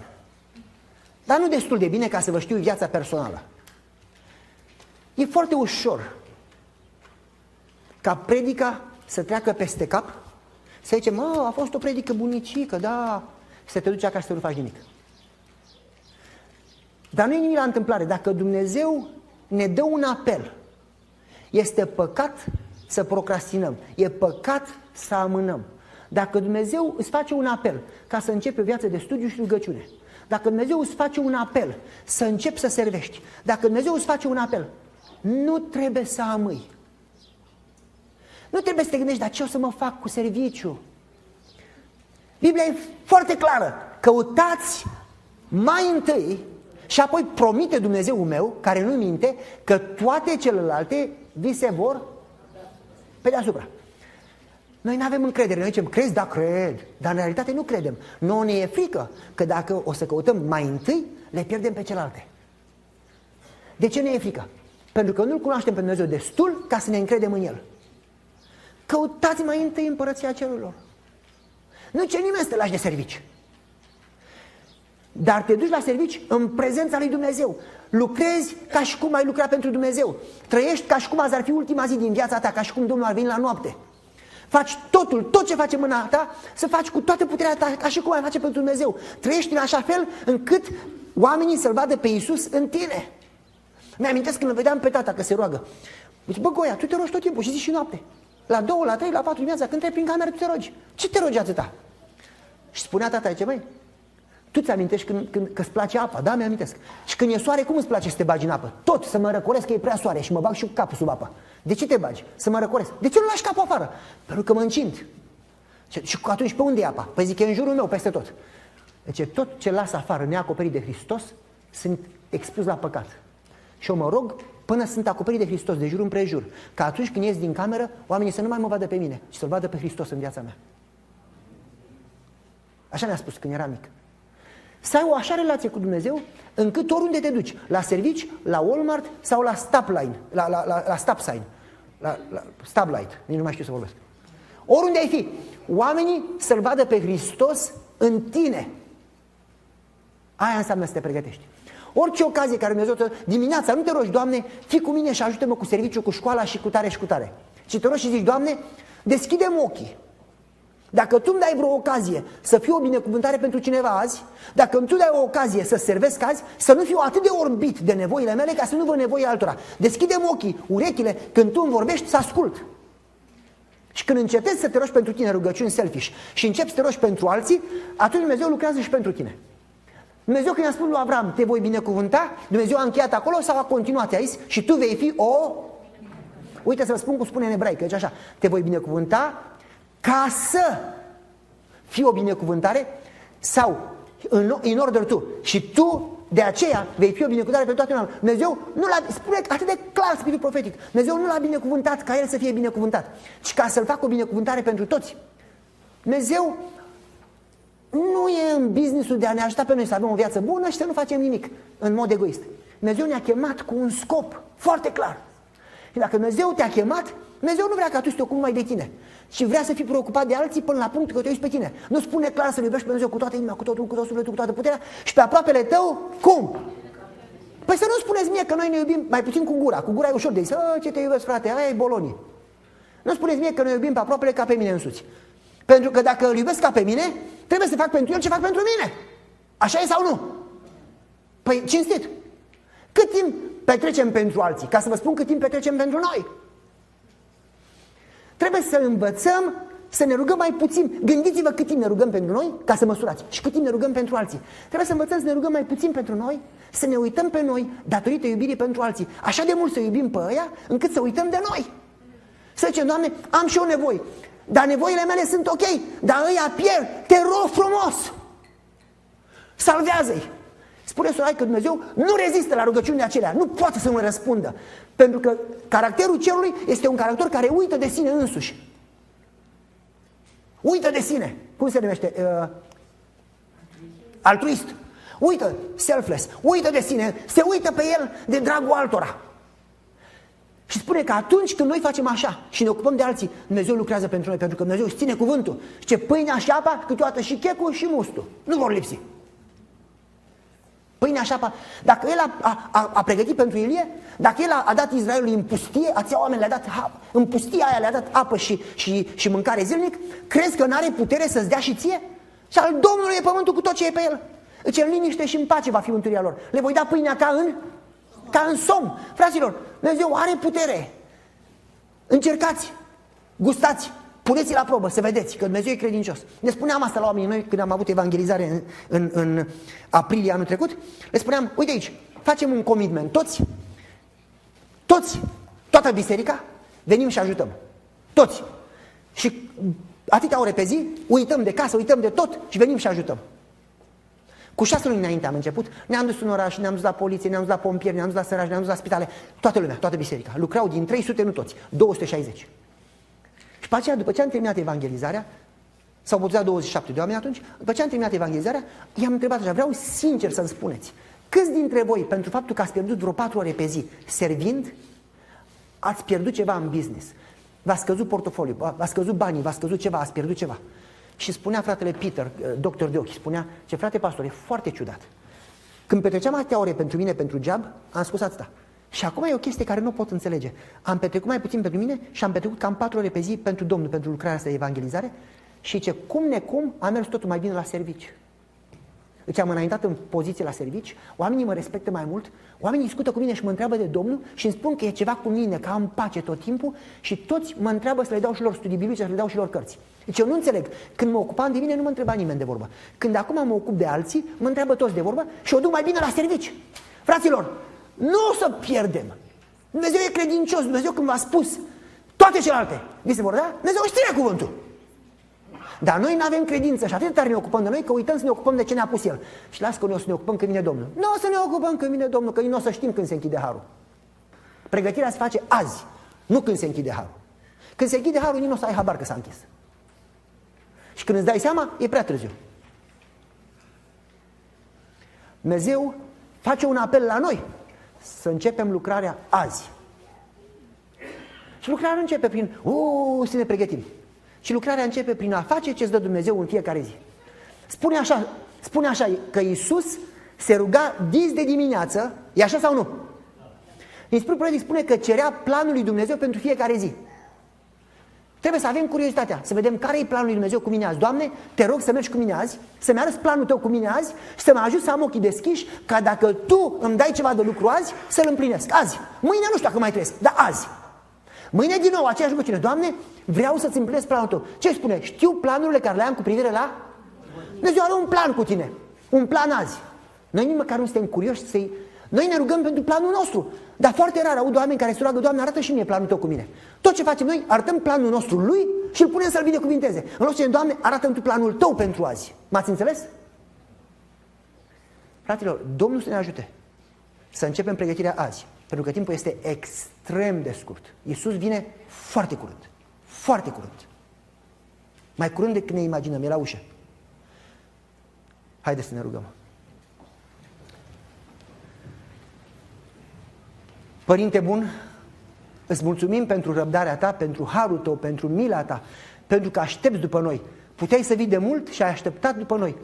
dar nu destul de bine ca să vă știu viața personală. E foarte ușor ca predica să treacă peste cap, să zicem, mă, a fost o predică bunicică, da, să te duci acasă să nu faci nimic. Dar nu e nimic la întâmplare. Dacă Dumnezeu ne dă un apel, este păcat să procrastinăm, e păcat să amânăm. Dacă Dumnezeu îți face un apel ca să începi o viață de studiu și rugăciune, dacă Dumnezeu îți face un apel să începi să servești, dacă Dumnezeu îți face un apel, nu trebuie să amâi. Nu trebuie să te gândești, dar ce o să mă fac cu serviciu? Biblia e foarte clară. Căutați mai întâi și apoi promite Dumnezeul meu, care nu minte, că toate celelalte vi se vor pe deasupra. Noi nu avem încredere. Noi zicem, crezi? Da, cred. Dar în realitate nu credem. Noi ne e frică că dacă o să căutăm mai întâi, le pierdem pe celelalte. De ce ne e frică? Pentru că nu-L cunoaștem pe Dumnezeu destul ca să ne încredem în El. Căutați mai întâi împărăția cerurilor. Nu ce nimeni să te lași de servici. Dar te duci la servici în prezența lui Dumnezeu. Lucrezi ca și cum ai lucra pentru Dumnezeu. Trăiești ca și cum azi ar fi ultima zi din viața ta, ca și cum Domnul ar veni la noapte. Faci totul, tot ce face mâna ta, să faci cu toată puterea ta, ca și cum ai face pentru Dumnezeu. Trăiești în așa fel încât oamenii să-L vadă pe Iisus în tine. Mi-amintesc când îl vedeam pe tata că se roagă. Zice, bă, Goia, tu te rogi tot timpul și zi și noapte. La 2, la 3, la 4 dimineața, când treci prin cameră, tu te rogi. Ce te rogi atâta? Și spunea tata, zice, băi, tu ți-amintești că îți place apa? Da, mi-amintesc. Și când e soare, cum îți place să te bagi în apă? Tot, să mă răcoresc că e prea soare și mă bag și cu capul sub apă. De ce te bagi? Să mă răcoresc. De ce nu lași capul afară? Pentru că mă încint. Și atunci pe unde e apa? Păi zic, e în jurul meu, peste tot. Deci tot ce las afară neacoperit de Hristos, sunt expus la păcat. Și eu mă rog până sunt acoperit de Hristos, de jur împrejur, ca atunci când ies din cameră, oamenii să nu mai mă vadă pe mine, ci să-L vadă pe Hristos în viața mea. Așa mi-a spus când eram mic. Să ai o așa relație cu Dumnezeu, încât oriunde te duci, la servici, la Walmart sau la Stop Light, nici nu mai știu să vorbesc. Oriunde ai fi, oamenii să-L vadă pe Hristos în tine. Aia înseamnă să te pregătești. Orice ocazie care Dumnezeu te... Dimineața nu te rogi, Doamne, fii cu mine și ajută-mă cu serviciu, cu școala și cu tare și cu tare. Ci te rogi și zici, Doamne, deschide-mi ochii. Dacă Tu îmi dai vreo ocazie să fiu o binecuvântare pentru cineva azi, dacă îmi Tu dai o ocazie să servesc azi, să nu fiu atât de orbit de nevoile mele ca să nu vă nevoie altora. Deschide-mi ochii, urechile, când Tu îmi vorbești, să ascult. Și când încetezi să te rogi pentru tine rugăciuni selfish și începi să te rogi pentru alții, atunci Dumnezeu lucrează și pentru tine. Dumnezeu când i-a spus lui Avram, te voi binecuvânta, Dumnezeu a încheiat acolo sau a continuat, i-a zis, și tu vei fi o... Uite să vă spun cum spune în ebraică, deci așa, te voi binecuvânta ca să fii o binecuvântare sau în order tu. Și tu de aceea vei fi o binecuvântare pentru toată lumea. Dumnezeu nu l-a... Spune atât de clar spiritul profetic, Dumnezeu nu l-a binecuvântat ca el să fie binecuvântat, ci ca să-l facă o binecuvântare pentru toți. Dumnezeu... nu e în businessul de a ne ajuta pe noi să avem o viață bună și să nu facem nimic în mod egoist. Dumnezeu ne-a chemat cu un scop foarte clar. Și dacă Dumnezeu te-a chemat, Dumnezeu nu vrea ca tu să te ocupi mai de tine. Și vrea să fii preocupat de alții până la punctul că te uiți pe tine. Nu spune clar să-L iubești pe Dumnezeu cu toată inima, cu totul, cu tot sufletul, cu toată puterea și pe aproapele tău, cum? Păi să nu spuneți mie că noi ne iubim mai puțin cu gura. Cu gura e ușor de zis, ce te iubesc frate, aia e bolonii. Nu spuneți mie că noi iubim pe aproapele ca pe mine însuți. Pentru că dacă îl iubesc ca pe mine, trebuie să fac pentru el ce fac pentru mine. Așa e sau nu? Păi cinstit. Cât timp petrecem pentru alții? Ca să vă spun cât timp petrecem pentru noi. Trebuie să învățăm să ne rugăm mai puțin. Gândiți-vă cât timp ne rugăm pentru noi, ca să măsurați. Și cât timp ne rugăm pentru alții. Trebuie să învățăm să ne rugăm mai puțin pentru noi, să ne uităm pe noi, datorită iubirii pentru alții. Așa de mult să iubim pe ăia, încât să uităm de noi. Să zicem, Doamne, am și eu nevoie. Dar nevoile mele sunt ok, dar ăia pierd, te rog frumos, salvează-i. Spune Sorai că Dumnezeu nu rezistă la rugăciunile acelea, nu poate să nu răspundă. Pentru că caracterul cerului este un caracter care uită de sine însuși. Uită de sine, cum se numește? Altruist. Uită, selfless, uită de sine, se uită pe el de dragul altora. Și spune că atunci când noi facem așa și ne ocupăm de alții, Dumnezeu lucrează pentru noi, pentru că Dumnezeu ține cuvântul. Ce pâinea și apa, câteodată și checul și mustul. Nu vor lipsi. Pâinea și apa. Dacă el a pregătit pentru Ilie, dacă el a dat Israelului în pustie, ația oameni le-a dat în pustia aia le-a dat apă și mâncare zilnic, crezi că n-are putere să-ți dea și ție? Și al Domnului e pământul cu tot ce e pe el. Îți în liniște și în pace va fi mântuirea lor. Le voi da pâinea ca în somn. Fraților, Dumnezeu are putere. Încercați, gustați, puneți-i la probă, să vedeți că Dumnezeu e credincios. Ne spuneam asta la oamenii noi când am avut evangelizare în aprilie anul trecut. Le spuneam, uite aici, facem un commitment. Toți, toată biserica, venim și ajutăm. Toți. Și atâtea ore pe zi, uităm de casă, uităm de tot și venim și ajutăm. Cu 6 luni înainte am început, ne-am dus în oraș, ne-am dus la poliție, ne-am dus la pompieri, ne-am dus la săraci, ne-am dus la spitale. Toată lumea, toată biserica. Lucrau din 300, nu toți, 260. Și pe aceea, după ce am terminat evangelizarea, s-au botezat 27 de oameni atunci, după ce am terminat evangelizarea, i-am întrebat așa, vreau sincer să-mi spuneți, câți dintre voi, pentru faptul că ați pierdut vreo 4 ore pe zi servind, ați pierdut ceva în business? V-a scăzut portofoliul, v-a scăzut banii, v-a scăzut ceva, ați pierdut ceva? Și spunea fratele Peter, doctor de ochi, spunea, ce frate pastor, e foarte ciudat. Când petreceam atâtea ore pentru mine, pentru job, am spus asta. Și acum e o chestie care nu pot înțelege. Am petrecut mai puțin pentru mine și am petrecut cam 4 ore pe zi pentru Domnul, pentru lucrarea asta de evangelizare. Și ce cum am mers totul mai bine la servici. Deci am înaintat în poziție la servici, oamenii mă respectă mai mult, oamenii discută cu mine și mă întreabă de Domnul și îmi spun că e ceva cu mine, că am pace tot timpul și toți mă întreabă să le dau și lor studii biblice, să le dau și lor cărți. Deci eu nu înțeleg. Când mă ocupam de mine, nu mă întreba nimeni de vorbă. Când acum mă ocup de alții, mă întreabă toți de vorbă și o duc mai bine la servici. Fraților, nu o să pierdem. Dumnezeu e credincios. Dumnezeu când v-a spus toate celelalte, vi se vor da? Dumnezeu își ține cuvântul. Dar noi nu avem credință și atât de tare ne ocupăm de noi că uităm să ne ocupăm de ce ne-a pus El. Și las că noi o să ne ocupăm când vine Domnul. Nu o să ne ocupăm când vine Domnul, că nu o să știm când se închide harul. Pregătirea se face azi, nu când se închide harul. Când se închide harul, nu o să ai habar că s-a închis. Și când îți dai seama, e prea târziu. Dumnezeu face un apel la noi să începem lucrarea azi. Și lucrarea începe prin să ne pregătim. Și lucrarea începe prin a face ce îți dă Dumnezeu în fiecare zi. Spune așa că Iisus se ruga dis de dimineață, e așa sau nu? Inspirul Profetic spune că cerea planul lui Dumnezeu pentru fiecare zi. Trebuie să avem curiozitatea, să vedem care e planul lui Dumnezeu cu mine azi. Doamne, te rog să mergi cu mine azi, să-mi arăți planul tău cu mine azi și să mă ajut să am ochii deschiși, ca dacă tu îmi dai ceva de lucru azi, să-l împlinesc azi. Mâine nu știu dacă mai trebuie, dar azi. Mâine din nou aceeași rugăciune. Doamne, vreau să-ți împlinesc planul tău. Ce spune? Știu planurile care le am cu privire la... Dumnezeu are un plan cu tine. Un plan azi. Noi nici măcar nu suntem curioși să-i... Noi ne rugăm pentru planul nostru. Dar foarte rar aud oameni care se roagă, Doamne, arată și mie planul tău cu mine. Tot ce facem noi, arătăm planul nostru lui și îl punem să-l binecuvinteze. În loc să zicem, Doamne, arată-mi tu planul tău pentru azi. M-ați înțeles? Fraților, Domnul să ne ajute să începem pregătirea azi. Pentru că timpul este extrem de scurt. Iisus vine foarte curând. Foarte curând. Mai curând decât ne imaginăm, e la ușă. Haideți să ne rugăm. Părinte bun, îți mulțumim pentru răbdarea ta, pentru harul tău, pentru mila ta, pentru că aștepți după noi. Puteai să vii de mult și ai așteptat după noi.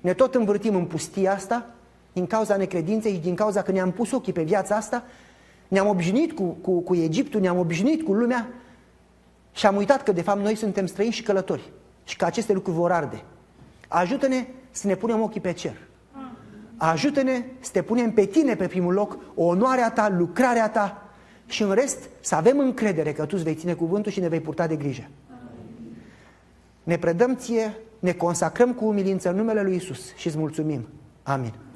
Ne tot învârtim în pustia asta din cauza necredinței și din cauza că ne-am pus ochii pe viața asta, ne-am obișnuit cu Egiptul, ne-am obișnuit cu lumea și am uitat că de fapt noi suntem străini și călători și că aceste lucruri vor arde. Ajută-ne să ne punem ochii pe cer. Ajută-ne să te punem pe tine pe primul loc, onoarea ta, lucrarea ta și în rest să avem încredere că tu îți vei ține cuvântul și ne vei purta de grijă. Ne predăm ție, ne consacrăm cu umilință în numele lui Iisus și îți mulțumim. Amin.